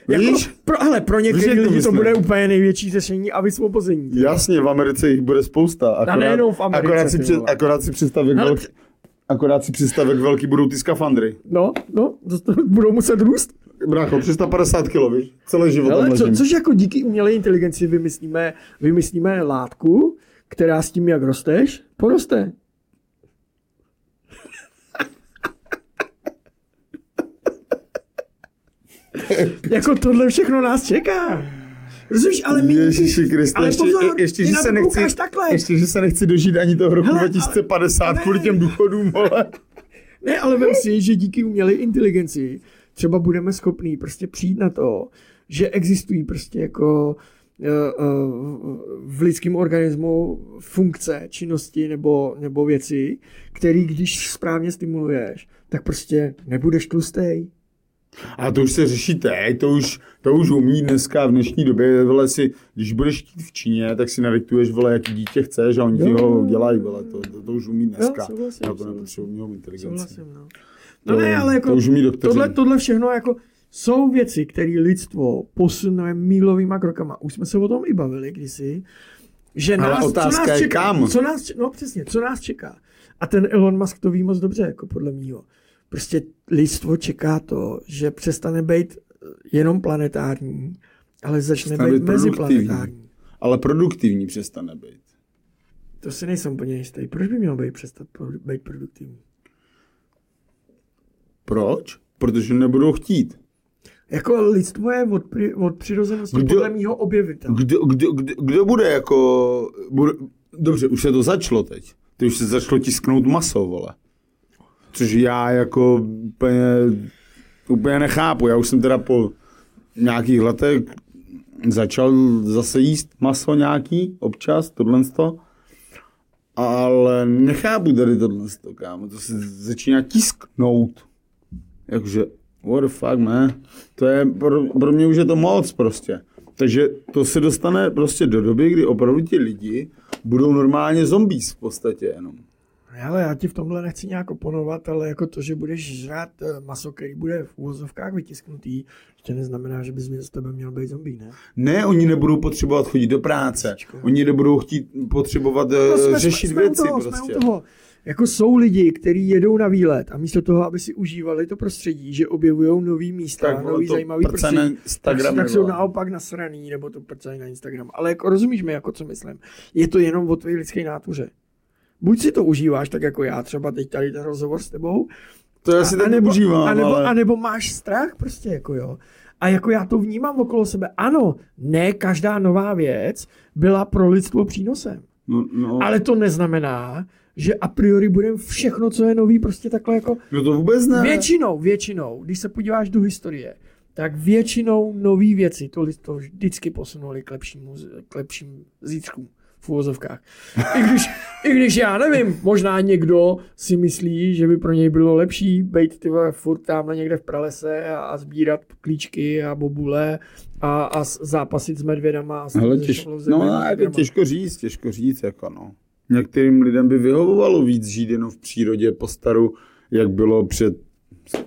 Víš? Jako pro, ale pro některé lidi myslím. To bude úplně největší řešení a vysvobození. Těma. Jasně, v Americe jich bude spousta. Akorát, a nejenom v Americe. Akorát si, při, akorát si představek ale... velký, akorát si představek velký budou ty skafandry. No, no, budou muset růst. Brácho, tři sta padesát kilo, víš? Celý život tam ležím. Co, což jako díky umělé inteligenci vymyslíme, vymyslíme látku, která s tím, jak rosteš, poroste. Jako tohle všechno nás čeká. Rozumíš, ale my... Ježiši Kriste, ale ještě, pozor, ještě, že se nechci, ještě, že se nechci dožít ani toho roku hele, dva tisíce padesát ale, kvůli těm důchodům, vole. Ne, ale vem si, že díky umělé inteligenci třeba budeme schopní prostě přijít na to, že existují prostě jako v lidském organismu funkce, činnosti nebo, nebo věci, které když správně stimuluješ, tak prostě nebudeš tlustej. A to už se řeší teď, to už, to už umí dneska v dnešní době, vole, si, když budeš štít v Číně, tak si nadiktuješ, vole, jaký dítě chceš a oni jo, ti ho dělají, vole, to, to, to už umí dneska. Jo, souhlasím, já to nepotřebuji umělou inteligenci. No, no to, ne, ale jako, to už umí doktoři. Tohle, tohle všechno jako, jsou věci, které lidstvo posunuje mílovýma krokama. Už jsme se o tom i bavili kdysi, že nás, ale otázka co nás je čeká, kam? Co nás, no přesně, co nás čeká. A ten Elon Musk to ví moc dobře, jako podle mýho. Prostě lidstvo čeká to, že přestane být jenom planetární, ale začne přestane být meziplanetární. Ale produktivní přestane být. To si nejsem úplně jistý. Proč by mělo být přestat být produktivní? Proč? Protože nebudou chtít. Jako lidstvo je od, pri, od přirozenosti kdo, podle mýho objevitele. Kdo, kdo, kdo, kdo bude jako... Bude, dobře, už se to začalo teď. Teď už se začalo tisknout maso, vole. Což já jako úplně, úplně nechápu. Já už jsem teda po nějakých letech začal zase jíst maso nějaký, občas, tohleto. Ale nechápu tady tohleto, kámo. To se začíná tisknout. Jakože, what the fuck, man. To je, pro, pro mě už je to moc prostě. Takže to se dostane prostě do doby, kdy opravdu ti lidi budou normálně zombies v podstatě jenom. Ale já ti v tomhle nechci nějak oponovat, ale jako to, že budeš žrát maso, který bude v uvozovkách vytisknutý, ještě neznamená, že bys z tebe měl být zombie, ne? Ne, oni nebudou potřebovat chodit do práce. Oni nebudou chtít potřebovat no, jsme, řešit jsme věci. Toho, prostě. Toho. Jako jsou lidi, kteří jedou na výlet a místo toho, aby si užívali to prostředí, že objevují nový místa, tak, nový zajímavý prostředí, tak, tak jsou naopak nasraný, nebo to prcají na Instagram. Ale jako, rozumíš mi, jako co myslím. Je to jenom o tvojí lidské nátuře. Buď si to užíváš, tak jako já třeba teď tady ten rozhovor s tebou. To já si tak neužívám, a nebo, ale... a nebo máš strach prostě, jako jo. A jako já to vnímám okolo sebe. Ano, ne každá nová věc byla pro lidstvo přínosem. No, no. Ale to neznamená, že a priori budeme všechno, co je nový, prostě takhle jako... No to vůbec ne. Většinou, většinou, když se podíváš do historie, tak většinou nový věci to lidstvo vždycky posunuli k lepšímu, k lepším zítřkům. V uvozovkách. I když, I když já nevím, možná někdo si myslí, že by pro něj bylo lepší bejt ty furt tamhle někde v pralese a, a sbírat klíčky a bobule a, a zápasit s medvědama. A s Hele, těž, no a je těžko říct, těžko říct, jako no. Některým lidem by vyhovovalo víc žít jenom v přírodě po staru, jak bylo před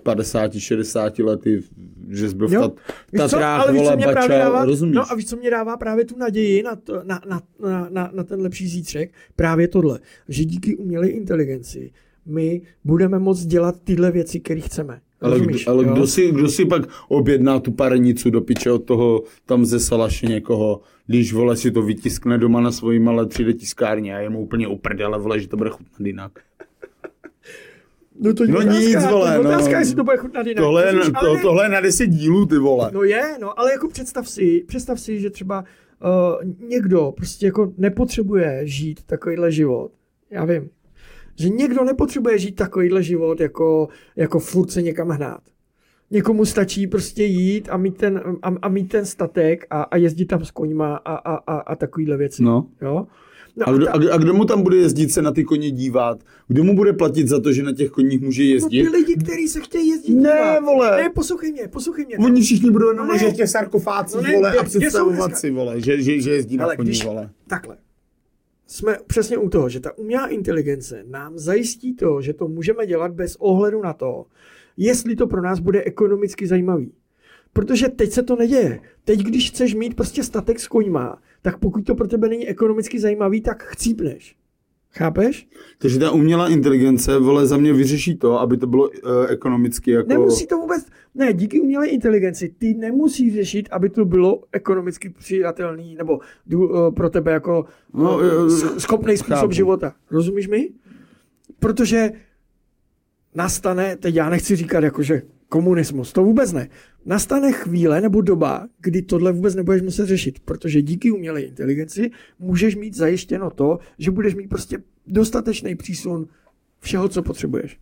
padesáti šedesáti lety, že jsi byl v Tatrách, vole, bača, rozumíš? No a víš, co mě dává právě tu naději na, to, na, na, na, na ten lepší zítřek? Právě tohle, že díky umělé inteligenci my budeme moct dělat tyhle věci, které chceme. Ale, rozumíš, kdo, ale kdo, si, kdo si pak objedná tu parenicu do piče od toho tam ze Salaše někoho, když, vole, si to vytiskne doma na svojí malé tři dé tiskárně a je mu úplně uprdele, vole, že to bude chutnat jinak. No to no otázka, nic, vole, to otázka, no, jestli to bude chutnat jinak. Tohle, Myslíš, to, ale... tohle je na deset dílů, ty vole. No je, no, ale jako představ si, představ si, že třeba uh, někdo prostě jako nepotřebuje žít takovýhle život. Já vím, že někdo nepotřebuje žít takovýhle život, jako, jako furt se někam hnát. Někomu stačí prostě jít a mít ten, a, a mít ten statek a, a jezdit tam s koníma a, a, a, a takovýhle věci. No. Jo? No a, kdo, ta... a kdo mu tam bude jezdit se na ty koně dívat? Kdo mu bude platit za to, že na těch koních může jezdit? No ty lidi, kteří se chtějí jezdit ne, dívat. Vole. Ne, poslouchej mě, poslouchej mě. Oni všichni budou jenom ležet v těch sarkofácích, vole, a představovat si, vole, že, že, že jezdí na koní, vole. Takhle. jsme přesně u toho, že ta umělá inteligence nám zajistí to, že to můžeme dělat bez ohledu na to, jestli to pro nás bude ekonomicky zajímavý. Protože teď se to neděje. Teď, když chceš mít prostě statek s koňma, tak pokud to pro tebe není ekonomicky zajímavý, tak chcípneš. Chápeš? Takže ta umělá inteligence, vole, za mě vyřeší to, aby to bylo e, ekonomicky jako... Nemusí to vůbec... Ne, díky umělé inteligenci ty nemusí řešit, aby to bylo ekonomicky přijatelný, nebo e, pro tebe jako no, e, schopný způsob chápu. Života. Rozumíš mi? Protože nastane, teď já nechci říkat jakože komunismus, to vůbec ne. Nastane chvíle nebo doba, kdy tohle vůbec nebudeš muset řešit, protože díky umělé inteligenci můžeš mít zajištěno to, že budeš mít prostě dostatečný přísun všeho, co potřebuješ.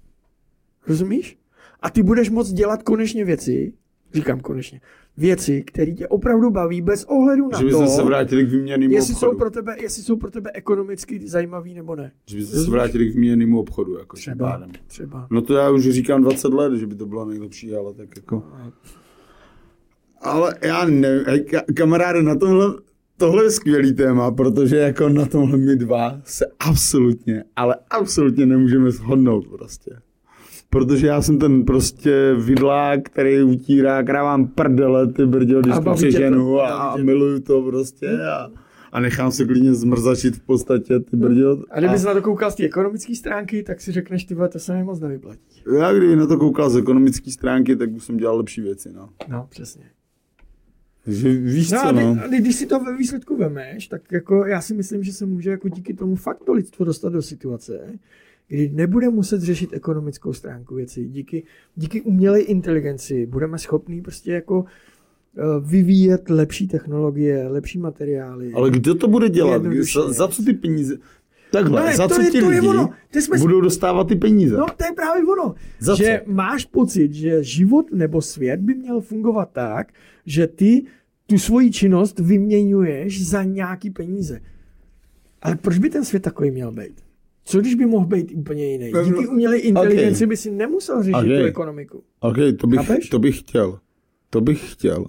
Rozumíš? A ty budeš moct dělat konečně věci, říkám konečně, věci, které tě opravdu baví bez ohledu na že to, se vrátili k výměnnému jestli, jsou pro tebe, jestli jsou pro tebe ekonomicky zajímavý nebo ne. Že by se vrátili k výměnnému obchodu. Jako třeba, třeba. No to já už říkám dvacet let, že by to bylo nejlepší, ale tak jako... Ale já nevím, kamaráde, na tohle, tohle je skvělý téma, protože jako na tomhle my dva se absolutně, ale absolutně nemůžeme shodnout prostě. Protože já jsem ten prostě vidlák, který utírá, krávám prdele, ty brděl, když to přeženu a, a miluju to prostě a, a nechám se klidně zmrzačit v podstatě, ty brděl. A kdyby jsi na to koukal z té ekonomické stránky, tak si řekneš, ty vole, to se mi moc nevyplatí. Já kdyby na to koukal z ekonomické stránky, tak už jsem dělal lepší věci, no. No, přesně. Takže víš no, co, no. Kdy, když si to ve výsledku vemeš, tak jako já si myslím, že se může jako díky tomu fakt to lidstvo dostat do situace, kdy nebude muset řešit ekonomickou stránku věcí. Díky, díky umělé inteligenci budeme schopní prostě jako vyvíjet lepší technologie, lepší materiály. Ale kdo to bude dělat? Za, za co ty peníze? Takhle, ne, za to co je, ti to lidi ty jsme... budou dostávat ty peníze? No to je právě ono. Za že co? Máš pocit, že život nebo svět by měl fungovat tak, že ty tu svoji činnost vyměňuješ za nějaký peníze. Ale proč by ten svět takový měl být? Co když by mohl být úplně jiný? Díky umělé inteligenci okay. by si nemusel řešit okay. tu ekonomiku. Ok, to bych, to bych chtěl. To bych chtěl.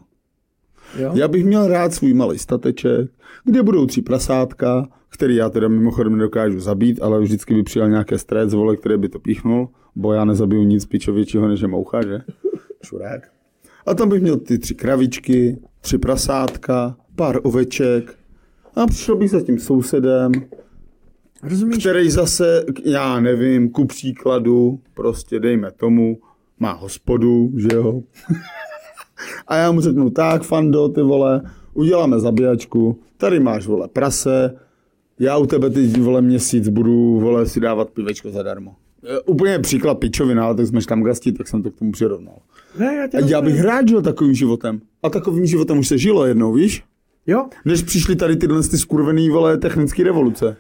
Jo? Já bych měl rád svůj malý stateček, kde budou tři prasátka, který já teda mimochodem nedokážu zabít, ale vždycky by přijal nějaké strec, vole, které by to píchnul, bo já nezabiju nic pičovětšího, než je moucha, že? Čurák. A tam bych měl ty tři kravičky, tři prasátka, pár oveček a přišel bych za tím sousedem, rozumíš? Který zase, já nevím, ku příkladu, prostě dejme tomu, má hospodu, že jo? A já mu řeknu, tak Fando, ty vole, uděláme zabíjačku, tady máš, vole, prase, já u tebe teď, vole, měsíc budu, vole, si dávat pivečko zadarmo. E, úplně příklad pičovina, ale tak jsme Štamgasti, tak jsem to k tomu přirovnal. Ne, já, a já bych rád žil takovým životem. A takovým životem už se žilo jednou, víš? Jo. Než přišly tady tyhle ty skurvený, vole, technické revoluce.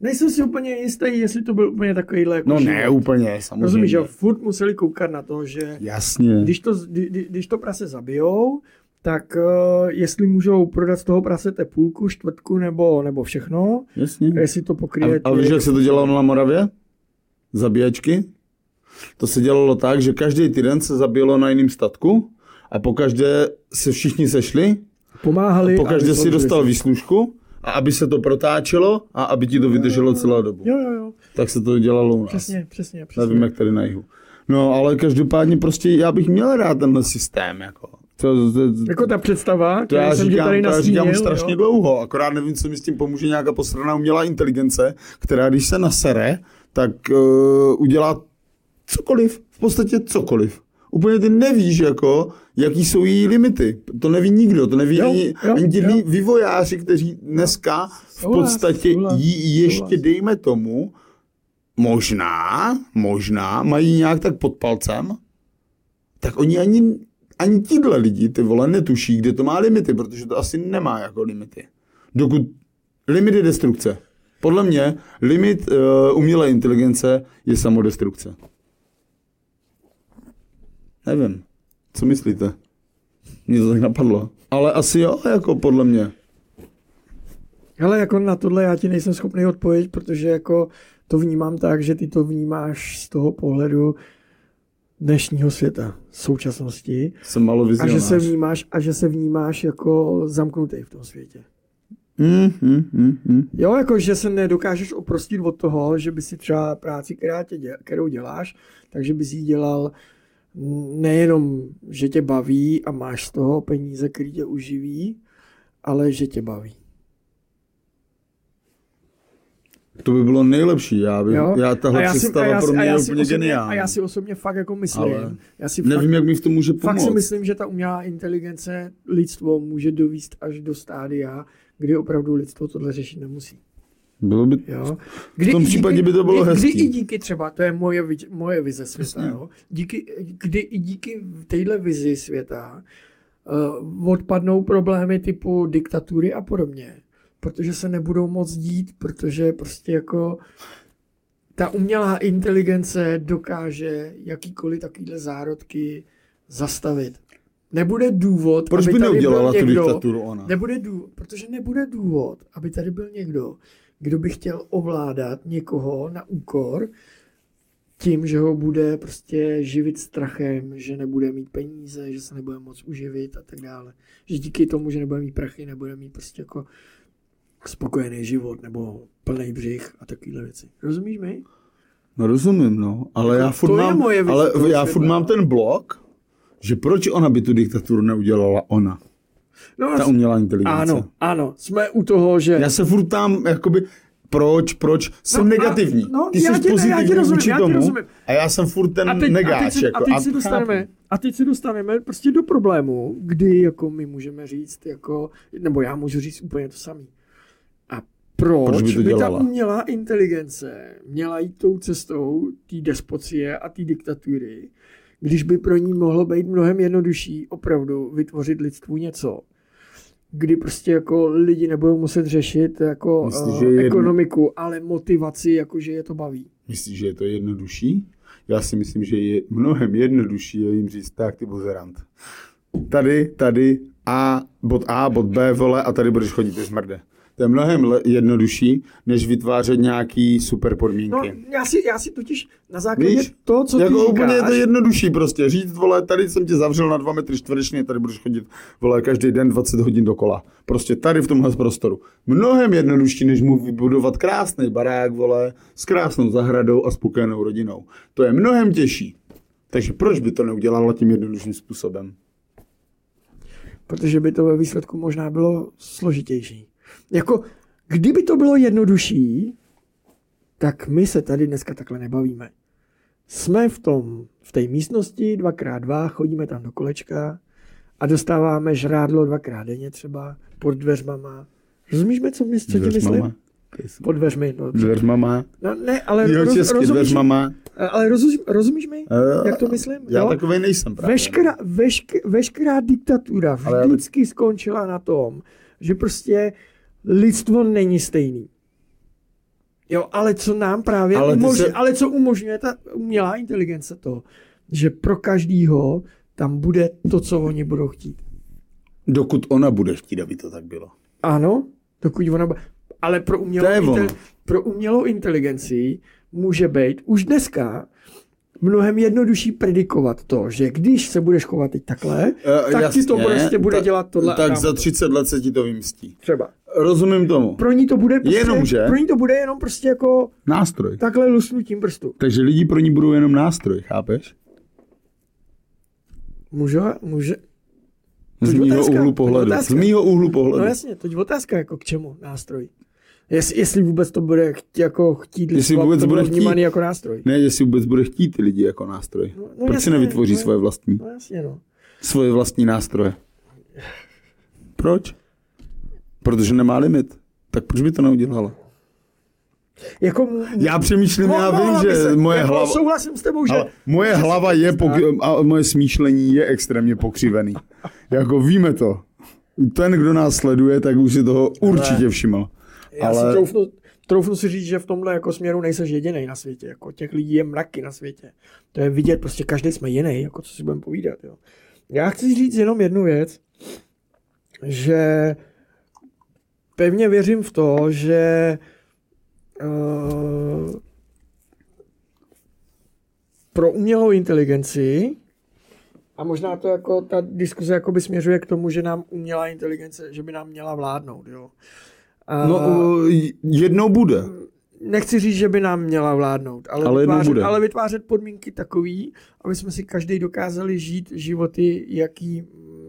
Nejsem si úplně jistý, jestli to byl úplně takovýhle jako no život. Ne, úplně, samozřejmě. Rozumíš, že furt museli koukat na to, že jasně. Když, to, kdy, když to prase zabijou, tak uh, jestli můžou prodat z toho prasete půlku, čtvrtku nebo, nebo všechno, jasně. Jestli to pokryje... A, a víš, jak se to dělalo na Moravě? Zabíjačky? To se dělalo tak, že každý týden se zabíjelo na jiném statku a pokaždé se všichni sešli, pomáhali, pokaždé si dostal výslužku. A aby se to protáčelo a aby ti to vydrželo celou dobu. Jo, jo, jo. Tak se to dělalo u nás. Přesně, přesně, přesně. Nevím, jak tady na jihu. No, ale každopádně prostě já bych měl rád tenhle systém, jako. To, to, to, jako ta představa, kterou jsem říkám, ti tady nasínil. Já říkám strašně jo? dlouho, akorát nevím, co mi s tím pomůže nějaká posraná umělá inteligence, která když se nasere, tak uh, udělá cokoliv, v podstatě cokoliv. Úplně ty nevíš, jako, jaký jsou její limity. To neví nikdo, to neví jo, ani, jo, ani ti vývojáři, kteří dneska v podstatě jí ještě dejme tomu, možná, možná mají nějak tak pod palcem, tak oni ani, ani tíhle lidi, ty vole, netuší, kde to má limity, protože to asi nemá jako limity. Dokud limit je destrukce. Podle mě limit uh, umělé inteligence je samodestrukce. Nevím, co myslíte? Mně to tak napadlo. Ale asi jo, jako podle mě. Hele, jako na tohle já ti nejsem schopný odpovědět, protože jako to vnímám tak, že ty to vnímáš z toho pohledu dnešního světa, současnosti. Jsem malo vizionář. A že se vnímáš, a že se vnímáš jako zamknutý v tom světě. Mm, mm, mm, mm. Jo, jakože se nedokážeš oprostit od toho, že by si třeba práci, kterou děláš, takže bys jí dělal nejenom, že tě baví a máš z toho peníze, který tě uživí, ale že tě baví. To by bylo nejlepší, já bych, já tahle představa pro mě je úplně geniální. A já si osobně fakt jako myslím, já si nevím, fakt, jak mi v tom může pomoct. Fakt si myslím, že ta umělá inteligence lidstvo může dovést až do stádia, kdy opravdu lidstvo tohle řešit nemusí. Bylo by, jo? Kdy, v tom případě díky, by to bylo kdy, hezký. Kdy i díky třeba, to je moje, moje vize světa, jo? Díky, kdy i díky téhle vizi světa uh, odpadnou problémy typu diktatury a podobně. Protože se nebudou moc dít, protože prostě jako ta umělá inteligence dokáže jakýkoliv takovýhle zárodky zastavit. Nebude důvod, proč aby by tady byl někdo, ona? Nebude důvod, protože nebude důvod, aby tady byl někdo, kdo by chtěl ovládat někoho na úkor tím, že ho bude prostě živit strachem, že nebude mít peníze, že se nebude moc uživit a tak dále. Že díky tomu, že nebude mít prachy, nebude mít prostě jako spokojený život nebo plný břich a takovýhle věci. Rozumíš mi? No rozumím, no. Ale já furt, mám, ale já furt mám ten blok, že proč ona by tu diktaturu neudělala ona? No, ta umělá inteligence. Ano, ano. Jsme u toho, že... Já se furt tam, jakoby, proč, proč? Jsem no, negativní. A, no, Ty jsi pozitivní vůči tomu a já jsem furt ten a teď, negáč. A teď, jako, a teď, a si, dostaneme, a teď si dostaneme prostě do problému, kdy jako my můžeme říct, jako, nebo já můžu říct úplně to samé. Proč, Proč by, by ta umělá inteligence měla jít tou cestou té despocie a té diktatury, když by pro ní mohlo být mnohem jednodušší opravdu vytvořit lidstvu něco, kdy prostě jako lidi nebudou muset řešit jako Myslí, uh, je ekonomiku, jedno... ale motivaci, jakože je to baví. Myslíš, že je to jednodušší? Já si myslím, že je mnohem jednodušší jim říct, tak ty bozerant. Tady, tady, A, bod A, bod B, vole, a tady budeš chodit, ty smrde. To je mnohem jednodušší, než vytvářet nějaký super podmínky. No, já si, já si totiž na základě Víš, toho, co jako ty říkáš... Úplně je to jednodušší prostě. Říct, vole, tady jsem tě zavřel na dva metry čtvereční, tady budeš chodit, vole, každý den dvacet hodin dokola. Prostě tady v tomhle prostoru. Mnohem jednodušší, než mu vybudovat krásný barák, vole, s krásnou zahradou a spokojenou rodinou. To je mnohem těžší. Takže proč by to neudělalo tím jednodušším způsobem? Protože by to ve výsledku možná bylo složitější. Jako, kdyby to bylo jednodušší, tak my se tady dneska takhle nebavíme. Jsme v tom, v té místnosti dva krát dva, chodíme tam do kolečka a dostáváme žrádlo dvakrát denně třeba pod dveřmama. Rozumíš mi, co mě co ti myslím? Pod dveřmi. No, dveřmama. No ne, ale, roz, česky, rozumíš, dveřmama. Ale rozumíš, rozumíš mi, uh, jak to myslím? Já jo? Takovej nejsem právě. Veškerá, vešk, veškerá diktatura vždycky skončila na tom, že prostě lidstvo není stejný. Jo, ale co nám právě ale, umožňuje, se... ale co umožňuje ta umělá inteligence to, že pro každýho tam bude to, co oni budou chtít. Dokud ona bude chtít, aby to tak bylo. Ano, dokud ona bude. Ale pro umělou, inte... pro umělou inteligenci může být už dneska mnohem jednodušší predikovat to, že když se budeš chovat teď takhle, uh, tak jasně, ti to prostě bude ta, dělat tohle. Tak za třicet let se ti to vymstí. Třeba. Rozumím tomu. Pro ní to bude, prostě, jenom, že? Pro ní to bude jenom prostě jako... Nástroj. Takhle lusknutím prstu. Takže lidi pro ní budou jenom nástroj, chápeš? Může, může... Z mýho úhlu pohledu. Z mýho úhlu pohledu. No jasně, toť otázka, jako k čemu nástroj. Jest, jestli vůbec to bude chtít, jako chtít lidstvo, jestli vůbec to bude vnímaný jako nástroj. Ne, jestli vůbec bude chtít ty lidi jako nástroj. No, no, proč jasně, si nevytvoří no, svoje vlastní? No, jasně, no. Svoje vlastní nástroje. Proč? Protože nemá limit. Tak proč by to neudělala? Jako, já přemýšlím, no, já vím, že se, moje jako hlava... Souhlasím s tebou, že... Moje že hlava je... Pokři, a moje smýšlení je extrémně pokřivený. Jako víme to. Ten, kdo nás sleduje, tak už si toho určitě všiml. Já ale... si troufnu, troufnu si říct, že v tomhle jako směru nejseš jedinej na světě. Jako těch lidí je mraky na světě. To je vidět, prostě každý jsme jiný, jako co si budeme povídat. Jo. Já chci říct jenom jednu věc, že pevně věřím v to, že uh, pro umělou inteligenci, a možná to jako ta diskuze jakoby směřuje k tomu, že nám umělá inteligence, že by nám měla vládnout, jo. No, jednou bude. Nechci říct, že by nám měla vládnout, ale, ale, vytvářet, ale vytvářet podmínky takový, aby jsme si každý dokázali žít životy, jaký,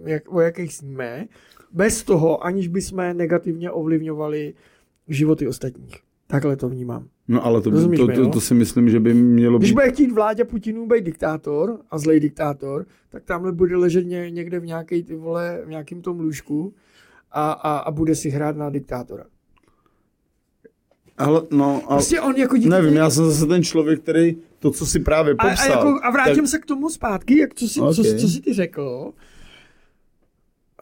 jak, o jakých jsme, bez toho, aniž bychom negativně ovlivňovali životy ostatních. Takhle to vnímám. No ale to, to, to, to, to si myslím, že by mělo být... Když bude chtít vládě Putinů být diktátor a zlej diktátor, tak tamhle bude ležet někde v nějakej, ty vole, v nějakým tom lůžku a, a, a bude si hrát na diktátora. Ale no... A prostě on jako díky... Nevím, já jsem zase ten člověk, který to, co si právě popsal... A, a, jako, a vrátím tak... se k tomu zpátky, jak co si, okay. co, co si ty řekl.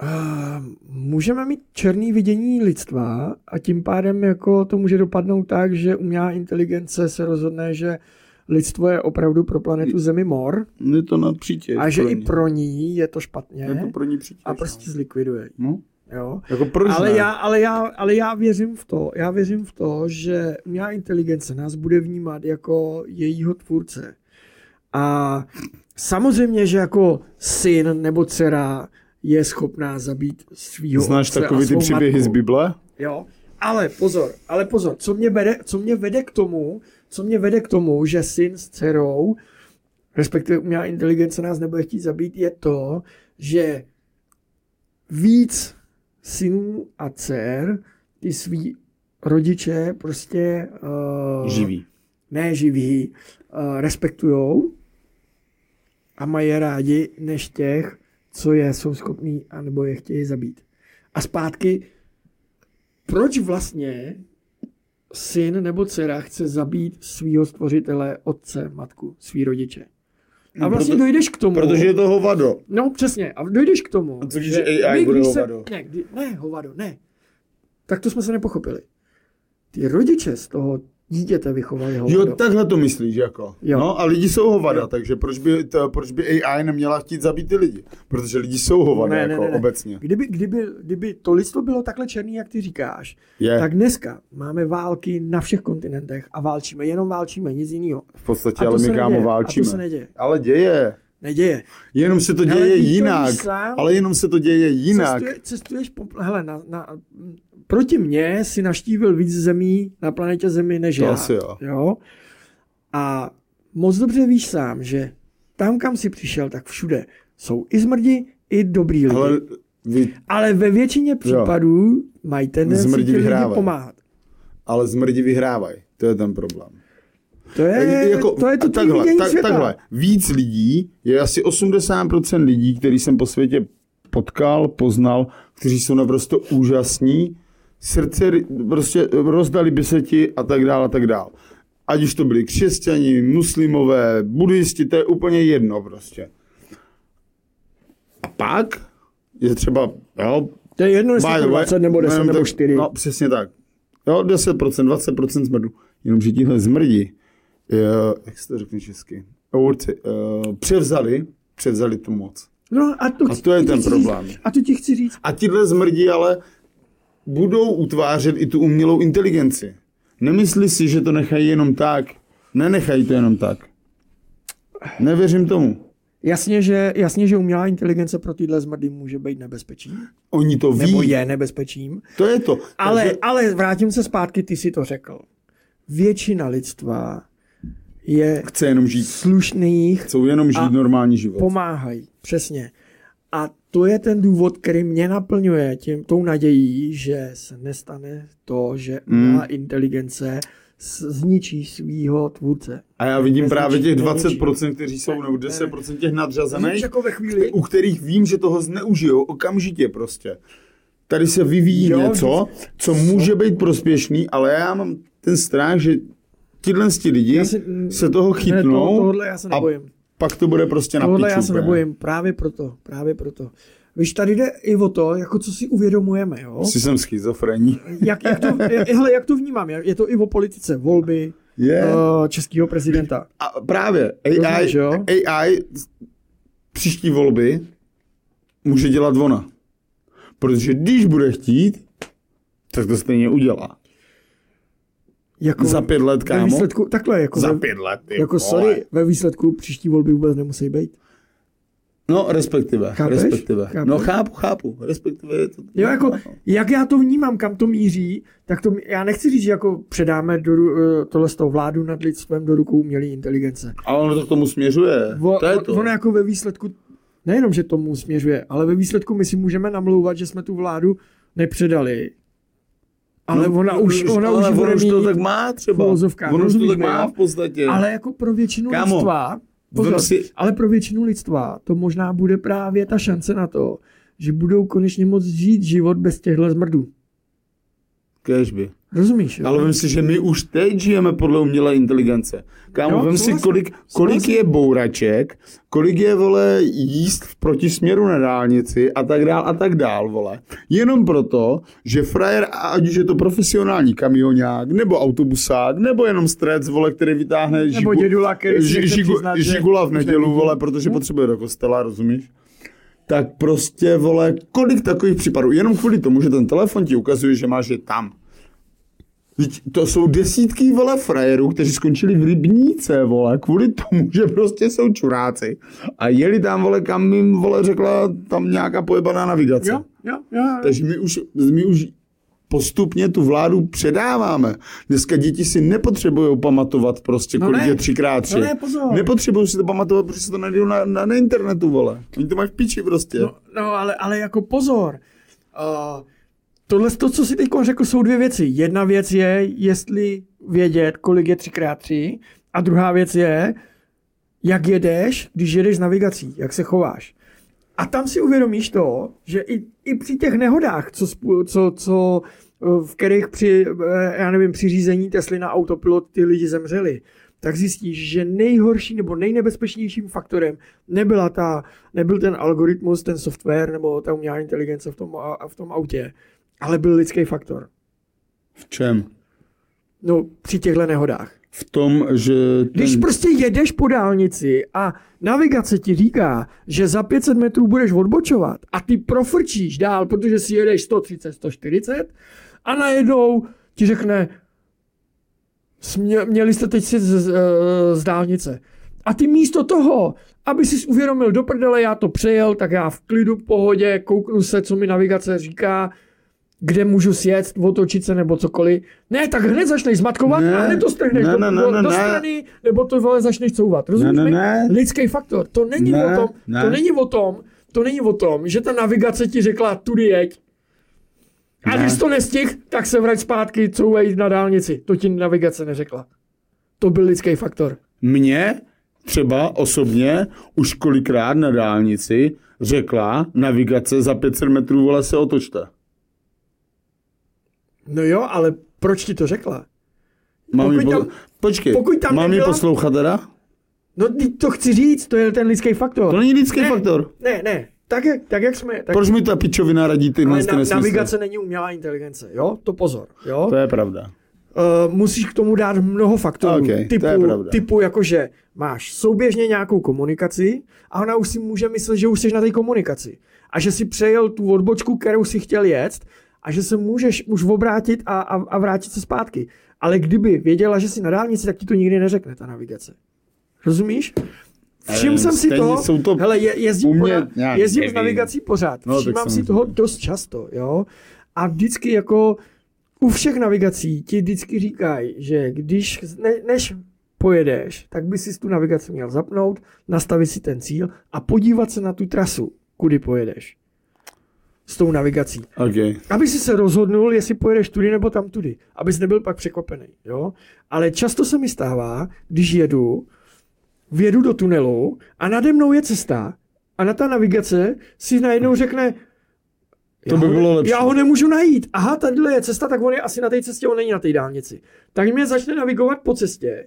Uh, můžeme mít černý vidění lidstva a tím pádem jako to může dopadnout tak, že umělá inteligence se rozhodne, že lidstvo je opravdu pro planetu Zemi mor. Je to nadpřítěž. A že pro i pro ní je to špatně. Je to pro ní přítěž, a prostě no. zlikviduje. No. Jo? Jako proč ale, já, ale, já, ale já věřím v to, já věřím v to, že umělá inteligence nás bude vnímat jako jejího tvůrce. A samozřejmě, že jako syn nebo dcera je schopná zabít svýho otce a svou matku. Znáš takový ty příběhy z Bible? Jo, ale pozor, ale pozor, co mě vede, co mě vede k tomu, co mě vede k tomu, že syn s dcerou, respektive umělá inteligence nás nebude chtít zabít, je to, že víc synů a dcer ty svý rodiče prostě uh, živí. Ne živí, uh, respektujou a mají rádi než těch, co je, jsou schopný, anebo je chtějí zabít. A zpátky, proč vlastně syn nebo dcera chce zabít svýho stvořitele, otce, matku, svý rodiče? A vlastně Proto, dojdeš k tomu... Protože je to hovado. No přesně, a dojdeš k tomu... A co když A I bude hovado? Se, ne, kdy, ne, hovado, ne. Tak to jsme se nepochopili. Ty rodiče z toho dítěte vychovali hovado. Jo, takhle to myslíš, jako. Jo. No a lidi jsou hovada, jo. takže proč by, to, proč by A I neměla chtít zabít ty lidi? Protože lidi jsou hovada, ne, jako ne, ne, obecně. Kdyby, kdyby, kdyby to lidstvo bylo takhle černý, jak ty říkáš, je. tak dneska máme války na všech kontinentech a válčíme, jenom válčíme, nic jiného. V podstatě, ale my kámo válčíme. A to se neděje. Ale děje. Neděje. Jenom se to děje hele, jinak. Sám, ale jenom se to děje jinak. Cestuje, cestuješ, po, hele, na, na, proti mně si navštívil víc zemí na planetě Zemi než to já. Asi jo. Jo? A moc dobře víš sám, že tam, kam jsi přišel, tak všude jsou i zmrdi, i dobrý lidi. Ale, vy... ale ve většině případů jo. mají tendenci ti lidi pomáhat. Ale zmrdi vyhrávají. To je ten problém. To je, jako, to je to takhle, tak, takhle. Víc lidí, je asi osmdesát procent lidí, který jsem po světě potkal, poznal, kteří jsou naprosto úžasní, srdce prostě rozdali by se ti a tak dále a tak dále. Ať už to byli křesťani, muslimové, buddhisti, to je úplně jedno prostě. A pak je třeba, jo, to je jedno, jestli dvacet nebo deset nebo čtyři. No přesně tak. Jo, deset procent, dvacet procent zmrdu. Jenomže tíhle zmrdí. Jo, jak se to řekne česky, Urci, uh, převzali, převzali tu moc. No a to, a to je ten problém. Říct, a to ti chci říct. A tihle zmrdí ale budou utvářet i tu umělou inteligenci. Nemyslí si, že to nechají jenom tak. Nenechají to jenom tak. Nevěřím tomu. Jasně, že, jasně, že umělá inteligence pro tyhle zmrdy může být nebezpečím. Oni to ví. Nebo je nebezpečím. To je to. Ale, Takže... ale vrátím se zpátky, ty si to řekl. Většina lidstva je chce jenom žít. Slušných Chcou jenom žít normální život. Pomáhají, přesně. A to je ten důvod, který mě naplňuje tím, tou nadějí, že se nestane to, že umělá mm. inteligence zničí svýho tvůrce. A já vidím nezničí, právě těch dvacet procent, kteří jsou, nebo deset procent těch nadřazených, jako chvíli... u kterých vím, že toho zneužijou okamžitě prostě. Tady se vyvíjí jo, něco, co může být prospěšný, ale já mám ten strach, že tyhle lidi si, se toho chytnou ne, tohle já se nebojím. A pak to bude prostě na piču. Tohle já se nebojím, právě proto, právě proto. Víš, tady jde i o to, jako co si uvědomujeme, jo? Si jsem schizofrení. Jak, jak, to, hele, jak to vnímám, je to i o politice, volby yeah. uh, českého prezidenta. A právě, A I, A I příští volby může dělat ona. Protože když bude chtít, tak to stejně udělá. Jako za pět let, kámo? Ve výsledku, takhle, jako za ve, pět let, ty, jako sorry, ve výsledku příští volby vůbec nemusí být. No, respektive, Chápeš? respektive. Chápeš? No, chápu, chápu, respektive. Je to... Jo, jako, jak já to vnímám, kam to míří, tak to, já nechci říct, že jako předáme do, tohle z toho vládu nad lidstvem do rukou umělé inteligence. Ale ono to k tomu směřuje, o, to je to. Ono jako ve výsledku, nejenom, že tomu směřuje, ale ve výsledku my si můžeme namlouvat, že jsme tu vládu nepředali. Ale no, ona už, ona ale už, ona už to tak má třeba. Ono už to tak má v podstatě. Ale jako pro většinu Kámo. lidstva... Pozor, si... ale pro většinu lidstva to možná bude právě ta šance na to, že budou konečně moct žít život bez těchto zmrdů. Kéžby. Rozumíš? Jo? Ale vem si, že my už teď žijeme podle umělé inteligence. Kámo, no, vem si, vlastně, kolik, kolik vlastně. je bouraček, kolik je, vole, jíst v protisměru na dálnici a tak dál a tak dál, vole. Jenom proto, že frajer, ať už je to profesionální kamionák, nebo autobusák, nebo jenom strec, vole, který vytáhne žigu, dědula, který ži, žigu, přiznat, žigula v nedělu, vole, protože no. potřebuje do kostela, rozumíš? Tak prostě, vole, kolik takových případů, jenom kvůli tomu, že ten telefon ti ukazuje, že máš je tam. To jsou desítky, vole, frajerů, kteří skončili v Rybníce, vole, kvůli tomu, že prostě jsou čuráci. A jeli tam, vole, kam jim, vole, řekla tam nějaká pojebaná navigace. Jo, jo, jo, jo. Takže my už, my už postupně tu vládu předáváme. Dneska děti si nepotřebujou pamatovat prostě, no kolik ne, je třikrát tři. No ne, pozor. Nepotřebují si to pamatovat, protože se to najdou na, na, na internetu, vole. Oni to mají v piči prostě. No, no ale, ale jako pozor. Uh... Tohle, to, co si teď řekl, jsou dvě věci. Jedna věc je, jestli vědět, kolik je tři krát tři, a druhá věc je, jak jedeš, když jedeš s navigací, jak se chováš. A tam si uvědomíš to, že i, i při těch nehodách, co, co, co, v kterých při, já nevím, při řízení Tesly na autopilot ty lidi zemřeli, tak zjistíš, že nejhorší nebo nejnebezpečnějším faktorem nebyla ta, nebyl ten algoritmus, ten software nebo ta umělá inteligence v tom, v tom autě, ale byl lidský faktor. V čem? No, při těchto nehodách. V tom, že... Ten... Když prostě jedeš po dálnici a navigace ti říká, že za pět set metrů budeš odbočovat a ty profrčíš dál, protože si jedeš sto třicet, sto čtyřicet a najednou ti řekne, měli jste teď si z, z, z dálnice. A ty místo toho, aby jsi uvědomil, do prdele, já to přejel, tak já v klidu, v pohodě, kouknu se, co mi navigace říká, kde můžu sjet, otočit se nebo cokoliv. Ne, tak hned začneš zmatkovat ne, a hned to strhneš ne, ne, do, ne, do strany, ne. nebo to, vole, začneš couvat. Rozumíš ne, ne, ne. mi? Lidský faktor. To není, ne, o tom, ne. to není o tom, to není o tom, že ta navigace ti řekla, tudy jeď. A ne. když to nestih, tak se vrať zpátky, couvej na dálnici. To ti navigace neřekla. To byl lidský faktor. Mně třeba osobně už kolikrát na dálnici řekla navigace za pět set metrů, vole, se otočte. No jo, ale proč ti to řekla? Mám pokud tam, po... Počkej, pokud tam mám nebyla... ji poslouchat teda? No to chci říct, to je ten lidský faktor. To není lidský ne, faktor. Ne, ne, tak jak, tak jak jsme... Tak... Proč mi ta pičovina radí ty na, navigace není umělá inteligence, jo? To pozor, jo? To je pravda. Uh, musíš k tomu dát mnoho faktorů. Okay, typu, typu jakože máš souběžně nějakou komunikaci a ona už si může myslet, že už jsi na té komunikaci. A že si přejel tu odbočku, kterou si chtěl jet, a že se můžeš už obrátit a, a, a vrátit se zpátky. Ale kdyby věděla, že jsi na dálnici, tak ti to nikdy neřekne, ta navigace. Rozumíš? Všim jsem si toho, to hele, je, jezdím, umět, po, jezdím s navigací pořád, no, všímám si toho dost často, jo? A vždycky jako u všech navigací ti vždycky říkají, že když, ne, než pojedeš, tak by si tu navigaci měl zapnout, nastavit si ten cíl a podívat se na tu trasu, kudy pojedeš. S tou navigací. Okay. Aby si se rozhodnul, jestli pojedeš tudy nebo tam tudy. Abys nebyl pak překvapený. Jo? Ale často se mi stává, když jedu, vjedu do tunelu a nade mnou je cesta a na ta navigace si najednou řekne, to by bylo ho, lepší. Já ho nemůžu najít. Aha, tadyhle je cesta, tak on je asi na té cestě, on není na té dálnici. Tak mě začne navigovat po cestě,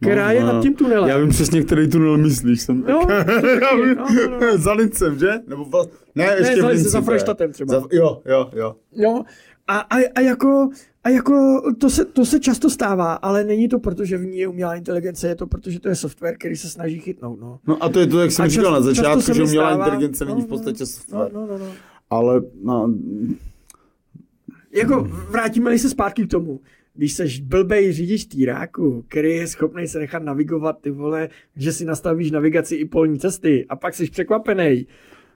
která no, je nad tím tunelem. Já vím přesně, který tunel myslíš. Jsem... No, no, no, no. Zalincem, že? Nebo vla... Ne, ne, ještě ne, za Freštatem třeba. Za... Jo, jo, jo. No, a, a, a jako, a jako to, se, to se často stává, ale není to proto, že v ní je umělá inteligence, je to proto, že to je software, který se snaží chytnout. No, no a to je to, jak jsem říkal na začátku, že umělá stává... inteligence není no, v podstatě software. No, no, no, no. Ale... No... Jako vrátíme-li se zpátky k tomu. když seš blbej řidič týráku, který je schopný se nechat navigovat, ty vole, že si nastavíš navigaci i polní cesty a pak jsi překvapený.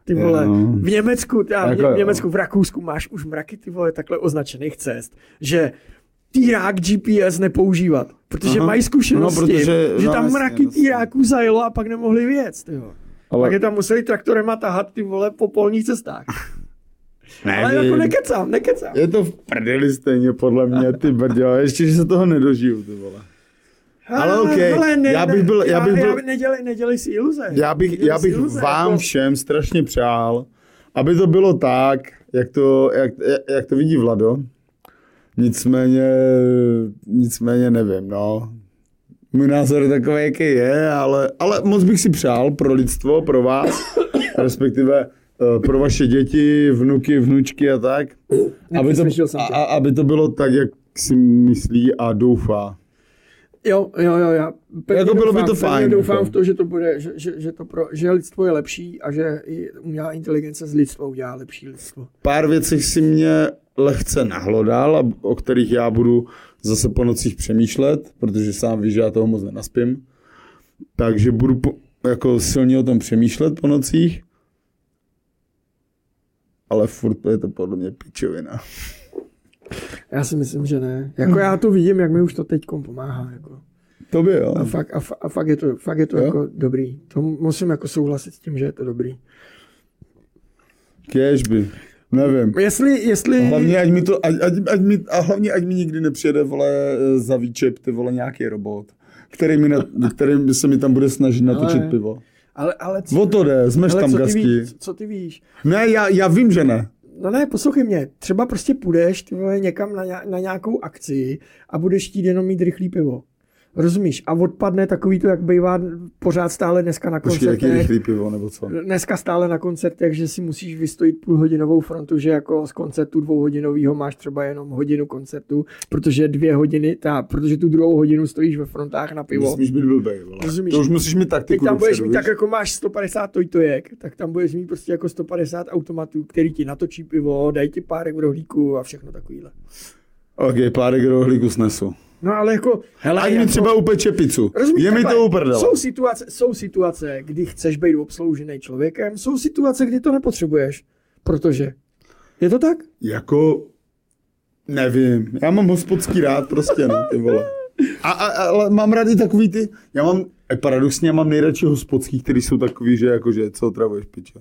Ty vole, v Německu, já, Takhle, v Německu, v Rakousku máš už mraky, ty vole, takhle označených cest, že týrák G P S nepoužívat, protože aha, mají zkušenosti, no, protože, že tam jasně, mraky týráků zajelo a pak nemohli věc, ty vole. Ale... Pak je tam museli traktorema tahat, ty vole, po polních cestách. Ne, ale jako nekecám, nekecám. Je to v prdeli stejně, podle mě, ty brděla, ještě, že se toho nedožiju, ty vole. Ale okej, okay. ne, já bych byl... Já, já bych byl já by nedělej, nedělej si iluze. Já bych, já bych iluze, vám jako... všem strašně přál, aby to bylo tak, jak to, jak, jak to vidí Vlado. Nicméně, nicméně nevím, no. Můj názor je takový, jaký je, ale, ale moc bych si přál pro lidstvo, pro vás, respektive pro vaše děti, vnuky, vnučky a tak. Aby to, a, aby to bylo tak, jak si myslí a doufá. Jo, jo, jo, já pevně jako bylo doufám, by to fajn, doufám v to, že to bude, že, že, že, to pro, že lidstvo je lepší a že umělá inteligence z lidstva udělá lepší lidstvo. Pár věcí si mě lehce nahlodal, a o kterých já budu zase po nocích přemýšlet, protože sám víš, že já toho moc nenaspím. Takže budu po, jako silně o tom přemýšlet po nocích, ale furt je to podle mě pičovina. Já si myslím, že ne. Jako já to vidím, jak mi už to teďkom pomáhá. Jako. Tobě, jo. A fakt, a fakt, a fakt je to, fakt je to jako dobrý. To musím jako souhlasit s tím, že je to dobrý. Kéžby. Nevím. Jestli, jestli... Hlavně, ať mi to, ať, ať, ať mi, a hlavně, ať mi nikdy nepřijede, vole, za výčep, ty vole, nějaký robot, který, mi na, který se mi tam bude snažit natočit ale, pivo. Ale, ale co... O to jde, jsme Štamgasti. Co ty víš? Ne, já, já vím, že ne. No ne, poslouchej mě, třeba prostě půjdeš, ty vole, někam na, na nějakou akci a budeš chtít jenom mít rychlý pivo. Rozumíš? A odpadne takový to, jak bývá pořád stále dneska na koncertech. Počkej, jaký rychlý pivo, nebo co? Dneska stále na koncertech, že si musíš vystojit půlhodinovou frontu, že jako z koncertu dvouhodinovýho máš třeba jenom hodinu koncertu, protože dvě hodiny, ta, protože tu druhou hodinu stojíš ve frontách na pivo. Musíš být blbej, vole. Rozumíš? To už musíš mít taktiku. Teď tam budeš mít, tak jako máš sto padesát tojtojek, tak tam budeš mít prostě jako sto padesát automatů, který ti natočí pivo, dají ti párek rohlíku a všechno takovýhle. Ok, párek rohlíku snesu. No ale jako... Hele, ať jako, mi třeba upeče pizzu. Je mi to uprdele. Jsou situace, jsou situace, kdy chceš být obsloužený člověkem, jsou situace, kdy to nepotřebuješ. Protože... Je to tak? Jako... Nevím. Já mám hospodský rád prostě, no, ty vole. A, a, ale mám rád i takový ty... Já mám... Paradoxně, já mám nejradši hospodský, který jsou takový, že jakože... Co travuješ, piča?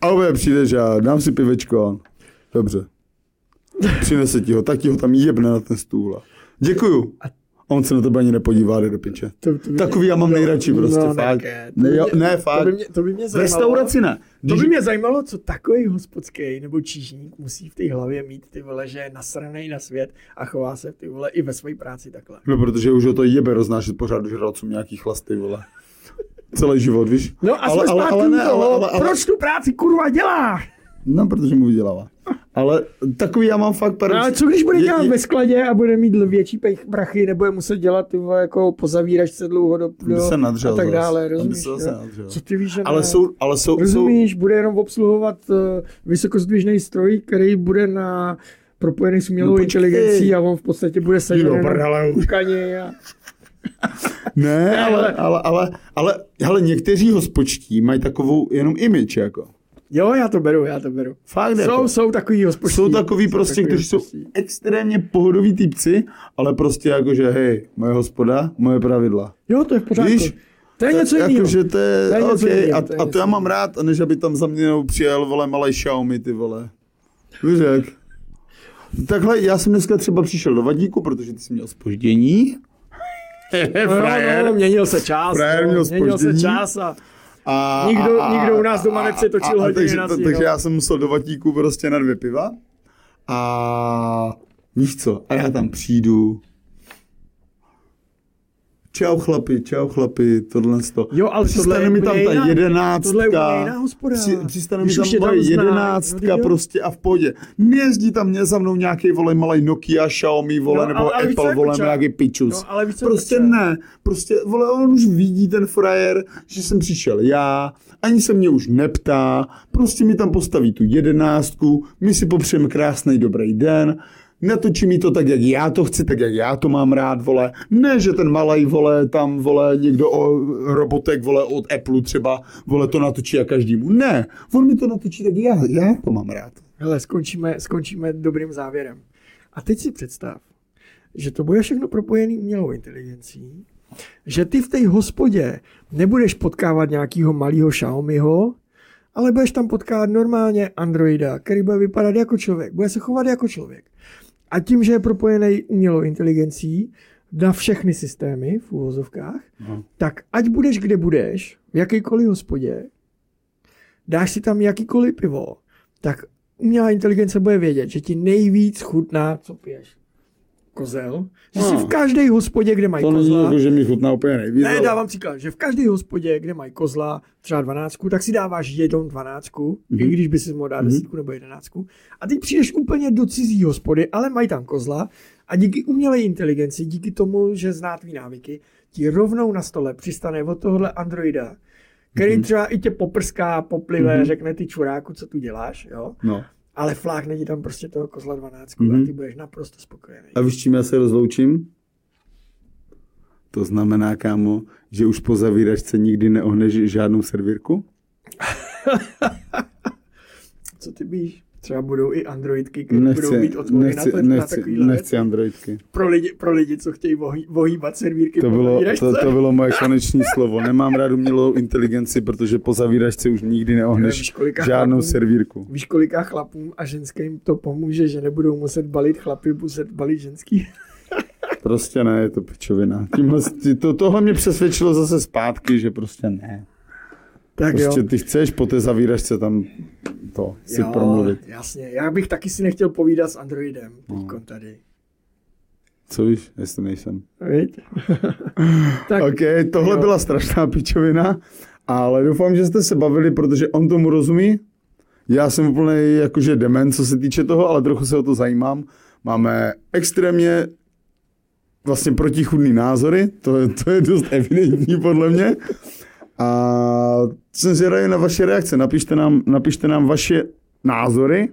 A obě přijdeš a dám si pivečko. Dobře. Přinese ti ho, tak ti ho tam jebne na ten stůl. Děkuju. A on se na tebe ani nepodívá, jde do piče. To, to Takový mě, já mám nejradši no, prostě, no, fakt. Ne, to by mě, ne, fakt. To by mě, to by mě zajímalo. Restauraci ne. Když... To by mě zajímalo, co takový hospodský nebo čížník musí v té hlavě mít, ty vole, že je nasranej na svět a chová se, ty vole, i ve své práci takhle. No, protože už ho to jebe roznášet pořád do žralcům nějaký chlast, ty vole. Celý život, víš? No a jsme zpátky. Proč tu práci kurva dělá? No, protože mu vydělává. Ale takový já mám fakt pár... No, ale co když bude dělat je, ve skladě a bude mít větší prachy, nebo je muset dělat ty vole, jako pozavíračce dlouhodobě a tak dále, rozumíš? Co ty víš, že ale jsou, ale jsou, rozumíš, jsou... bude jenom obsluhovat uh, vysokozdvižný stroj, který bude na propojený s umělou no, inteligencí a on v podstatě bude sedět na kukaně a... Ne, ale, ale, ale, ale, ale někteří hospodští mají takovou jenom image, jako. Jo, já to beru, já to beru. Fakt jsou, jako. Jsou takový hospodští. Jsou takový prostě, kteří jsou extrémně pohodoví týpci, ale prostě jakože hej, moje hospoda, moje pravidla. Jo, to je v pořádku. Víš? To je něco jiného. Jakože to je, to je okay, jinýho, a, to je a to já mám rád, než aby tam za mě přijel, vole, malej Xiaomi, ty vole. Víš jak? Takhle, já jsem dneska třeba přišel do Vadíku, protože ty jsi měl zpoždění. Frajer. No, no, měnil se čas. Frajer měl zpoždění. Měnil se čas a... A, nikdo, a, nikdo u nás doma nepřetočil hodiny. Takže, na takže já jsem musel do Vatíku prostě na dvě piva. A víš co? A já tam přijdu. Čau chlapi, čau chlapi, tohle to. Jo, ale přistane mi tam ta jiná, jedenáctka. Tohle je jiná hospoda. Při, přistane mi tam ta jedenáctka no, prostě a v pohodě. Nejezdí tam mě za mnou nějaký vole malej Nokia, Xiaomi, vole, no, nebo ale, ale Apple, vole, nějaký pičus. No, ale prostě poča. Ne, prostě, vole, on už vidí ten frajer, že jsem přišel já, ani se mě už neptá, prostě mi tam postaví tu jedenáctku, my si popřejeme krásný dobrý den. natočí mi to tak, jak já to chci, tak jak já to mám rád, vole. Ne, že ten malej, vole, tam, vole, někdo o robotek, vole, od Apple třeba, vole, to natočí a každému. Ne, on mi to natočí, tak já, já to mám rád. Hele, skončíme, skončíme dobrým závěrem. A teď si představ, že to bude všechno propojený umělou inteligencí, že ty v té hospodě nebudeš potkávat nějakého malého Xiaomiho, ale budeš tam potkávat normálně androida, který bude vypadat jako člověk, bude se chovat jako člověk. A tím, že je propojený umělou inteligencí na všechny systémy v uvozovkách, no. Tak ať budeš kde budeš, v jakýkoliv hospodě, dáš si tam jakýkoliv pivo, tak umělá inteligence bude vědět, že ti nejvíc chutná, co piješ. Kozel, že si v každé hospodě, kde mají to kozla... To není, že mi chutná úplně nejvíc. Ne, dávám příklad, že v každé hospodě, kde mají kozla, třeba dvanáctku, tak si dáváš jednou dvanáctku, mm-hmm. i když by si mohl dát desítku mm-hmm. nebo jedenáctku. A teď přijdeš úplně do cizí hospody, ale mají tam kozla a díky umělé inteligenci, díky tomu, že zná tvý návyky, ti rovnou na stole přistane od tohohle androida, který mm-hmm. třeba i tě poprská, poplive, mm-hmm. řekne ty čuráku, co tu děláš, jo? No. Ale flákne ti tam prostě toho kozla dvanáctku mm-hmm. a ty budeš naprosto spokojený. A víš, čím já se rozloučím? To znamená, kámo, že už po zavíračce nikdy neohneš žádnou servírku? Co ty bíš? Třeba budou i androidky, které nechci, budou být otvory na, na, na takovýhle nechci androidky. Pro lidi, pro lidi, co chtějí vohý, vohýbat servírky to po bylo, zavíračce. To, to bylo moje koneční slovo. Nemám rád umělou inteligenci, protože po zavíračce už nikdy neohneš žádnou chlapům, servírku. Víš, kolika chlapům a ženským to pomůže, že nebudou muset balit chlapy, muset balit ženský? Prostě ne, je to pičovina. Tímhle, to, tohle mě přesvědčilo zase zpátky, že prostě ne. Tak prostě jo. Ty chceš po té zavíračce tam to si jo, promluvit. Jasně, já bych taky si nechtěl povídat s androidem teďkon tady. Co víš, jestli nejsem. Víte? Okay, tohle jo. Byla strašná pičovina, ale doufám, že jste se bavili, protože on tomu rozumí. Já jsem úplně jakože dement, co se týče toho, ale trochu se o to zajímám. Máme extrémně vlastně protichůdné názory, to, to je dost evidentní podle mě. A jsem zvědavý na vaše reakce. Napište nám, napište nám vaše názory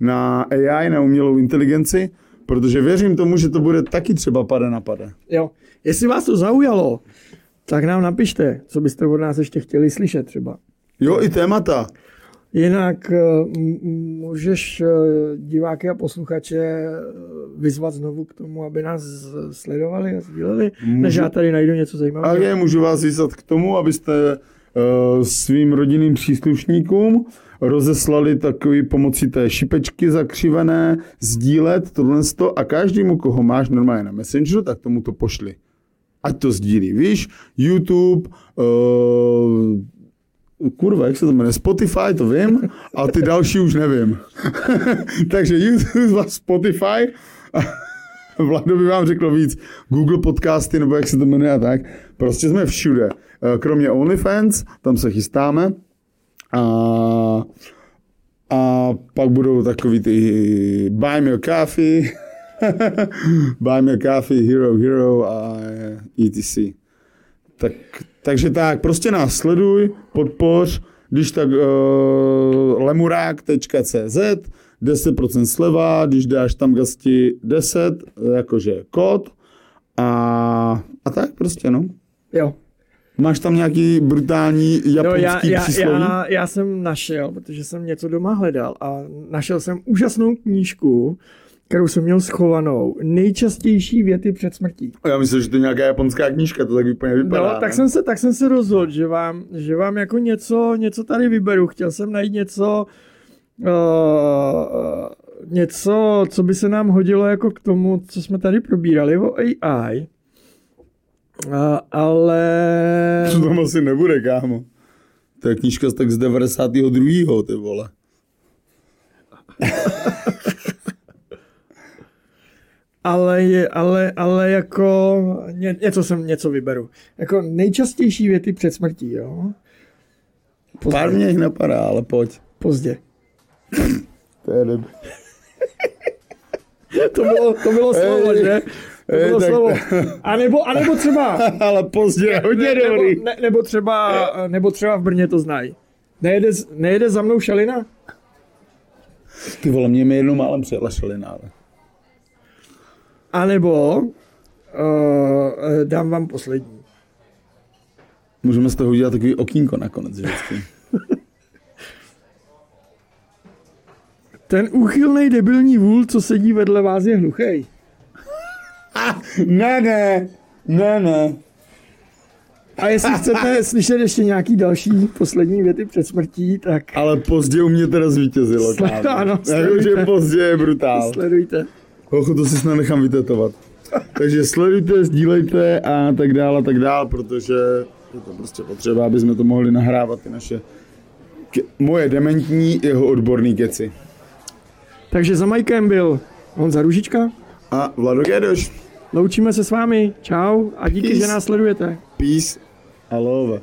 na A I, na umělou inteligenci, protože věřím tomu, že to bude taky třeba pada na pada. Jo, jestli vás to zaujalo, tak nám napište, co byste od nás ještě chtěli slyšet třeba. Jo, i témata. Jinak můžeš diváky a posluchače vyzvat znovu k tomu, aby nás sledovali a sdíleli, můžu, než já tady najdu něco zajímavého. Ale můžu vás vyzvat k tomu, abyste uh, svým rodinným příslušníkům rozeslali takový pomocí té šipečky zakřivené, sdílet tohle a každému, koho máš normálně na Messengeru, tak tomu to pošli. Ať to sdílí, víš, YouTube, uh, kurva, jak se to jmenuje? Spotify, to vím, a ty další už nevím. Takže YouTube, Spotify, Vlado by vám řekl víc, Google podcasty, nebo jak se to jmenuje a tak. Prostě jsme všude. Kromě OnlyFans, tam se chystáme. A, a pak budou takový ty Buy Me a Coffee, Buy Me a Coffee, Hero Hero a et cetera. Tak, takže tak, prostě nás sleduj, podpoř, když tak uh, lemurák tečka cé zet, deset procent sleva, když dáš Štamgasti deset, jakože kód a, a tak prostě, no. Jo. Máš tam nějaký brutální japonský no, já, já, přísloví? Já, já jsem našel, protože jsem něco doma hledal a našel jsem úžasnou knížku, kterou jsem měl schovanou. Nejčastější věty před smrtí. Já myslím, že to je nějaká japonská knížka, to tak úplně vypadá. No, tak jsem se, tak jsem se rozhodl, že vám, že vám jako něco, něco tady vyberu. Chtěl jsem najít něco, uh, něco, co by se nám hodilo jako k tomu, co jsme tady probírali o A I. Uh, ale... To tam asi nebude, kámo. To je knížka tak z devadesátého druhého, ty vole. Ale, je, ale, ale jako ně, něco jsem něco vyberu. Jako nejčastější věty před smrtí, jo? Pozdě. Pár mě jich napadá, ale pojď. Pozdě. To je dobrý. To bylo, to bylo slovo, ej, že? To ej, bylo tak... slovo. A nebo, a nebo třeba... ale pozdě, hodně ne, dobrý. Nebo, ne, nebo, třeba, nebo třeba v Brně to znají. Nejede, nejede za mnou šalina? Ty vole, mě mi jednou málem přijela šalina, ale... A nebo uh, dám vám poslední. Můžeme z toho udělat takový okýnko nakonec vždycky. Ten úchylnej debilní vůl, co sedí vedle vás, je hluchej. Ne, ne, ne, ne. A jestli chcete slyšet ještě nějaký další poslední věty před smrtí, tak... Ale pozdě u mě teda zvítězilo. Sle- ano, sledujte. Já, že pozdě je brutál. Sledujte. Kochu, to si snad nechám vytetovat. Takže sledujte, sdílejte a tak dále, tak dále, protože je to prostě potřeba, aby jsme to mohli nahrávat ty naše... Ke- moje dementní, jeho odborný keci. Takže za Majkem byl Honza Růžička a Vlado Gajdoš. Loučíme se s vámi. Čau a díky, Peace. Že nás sledujete. Peace a love.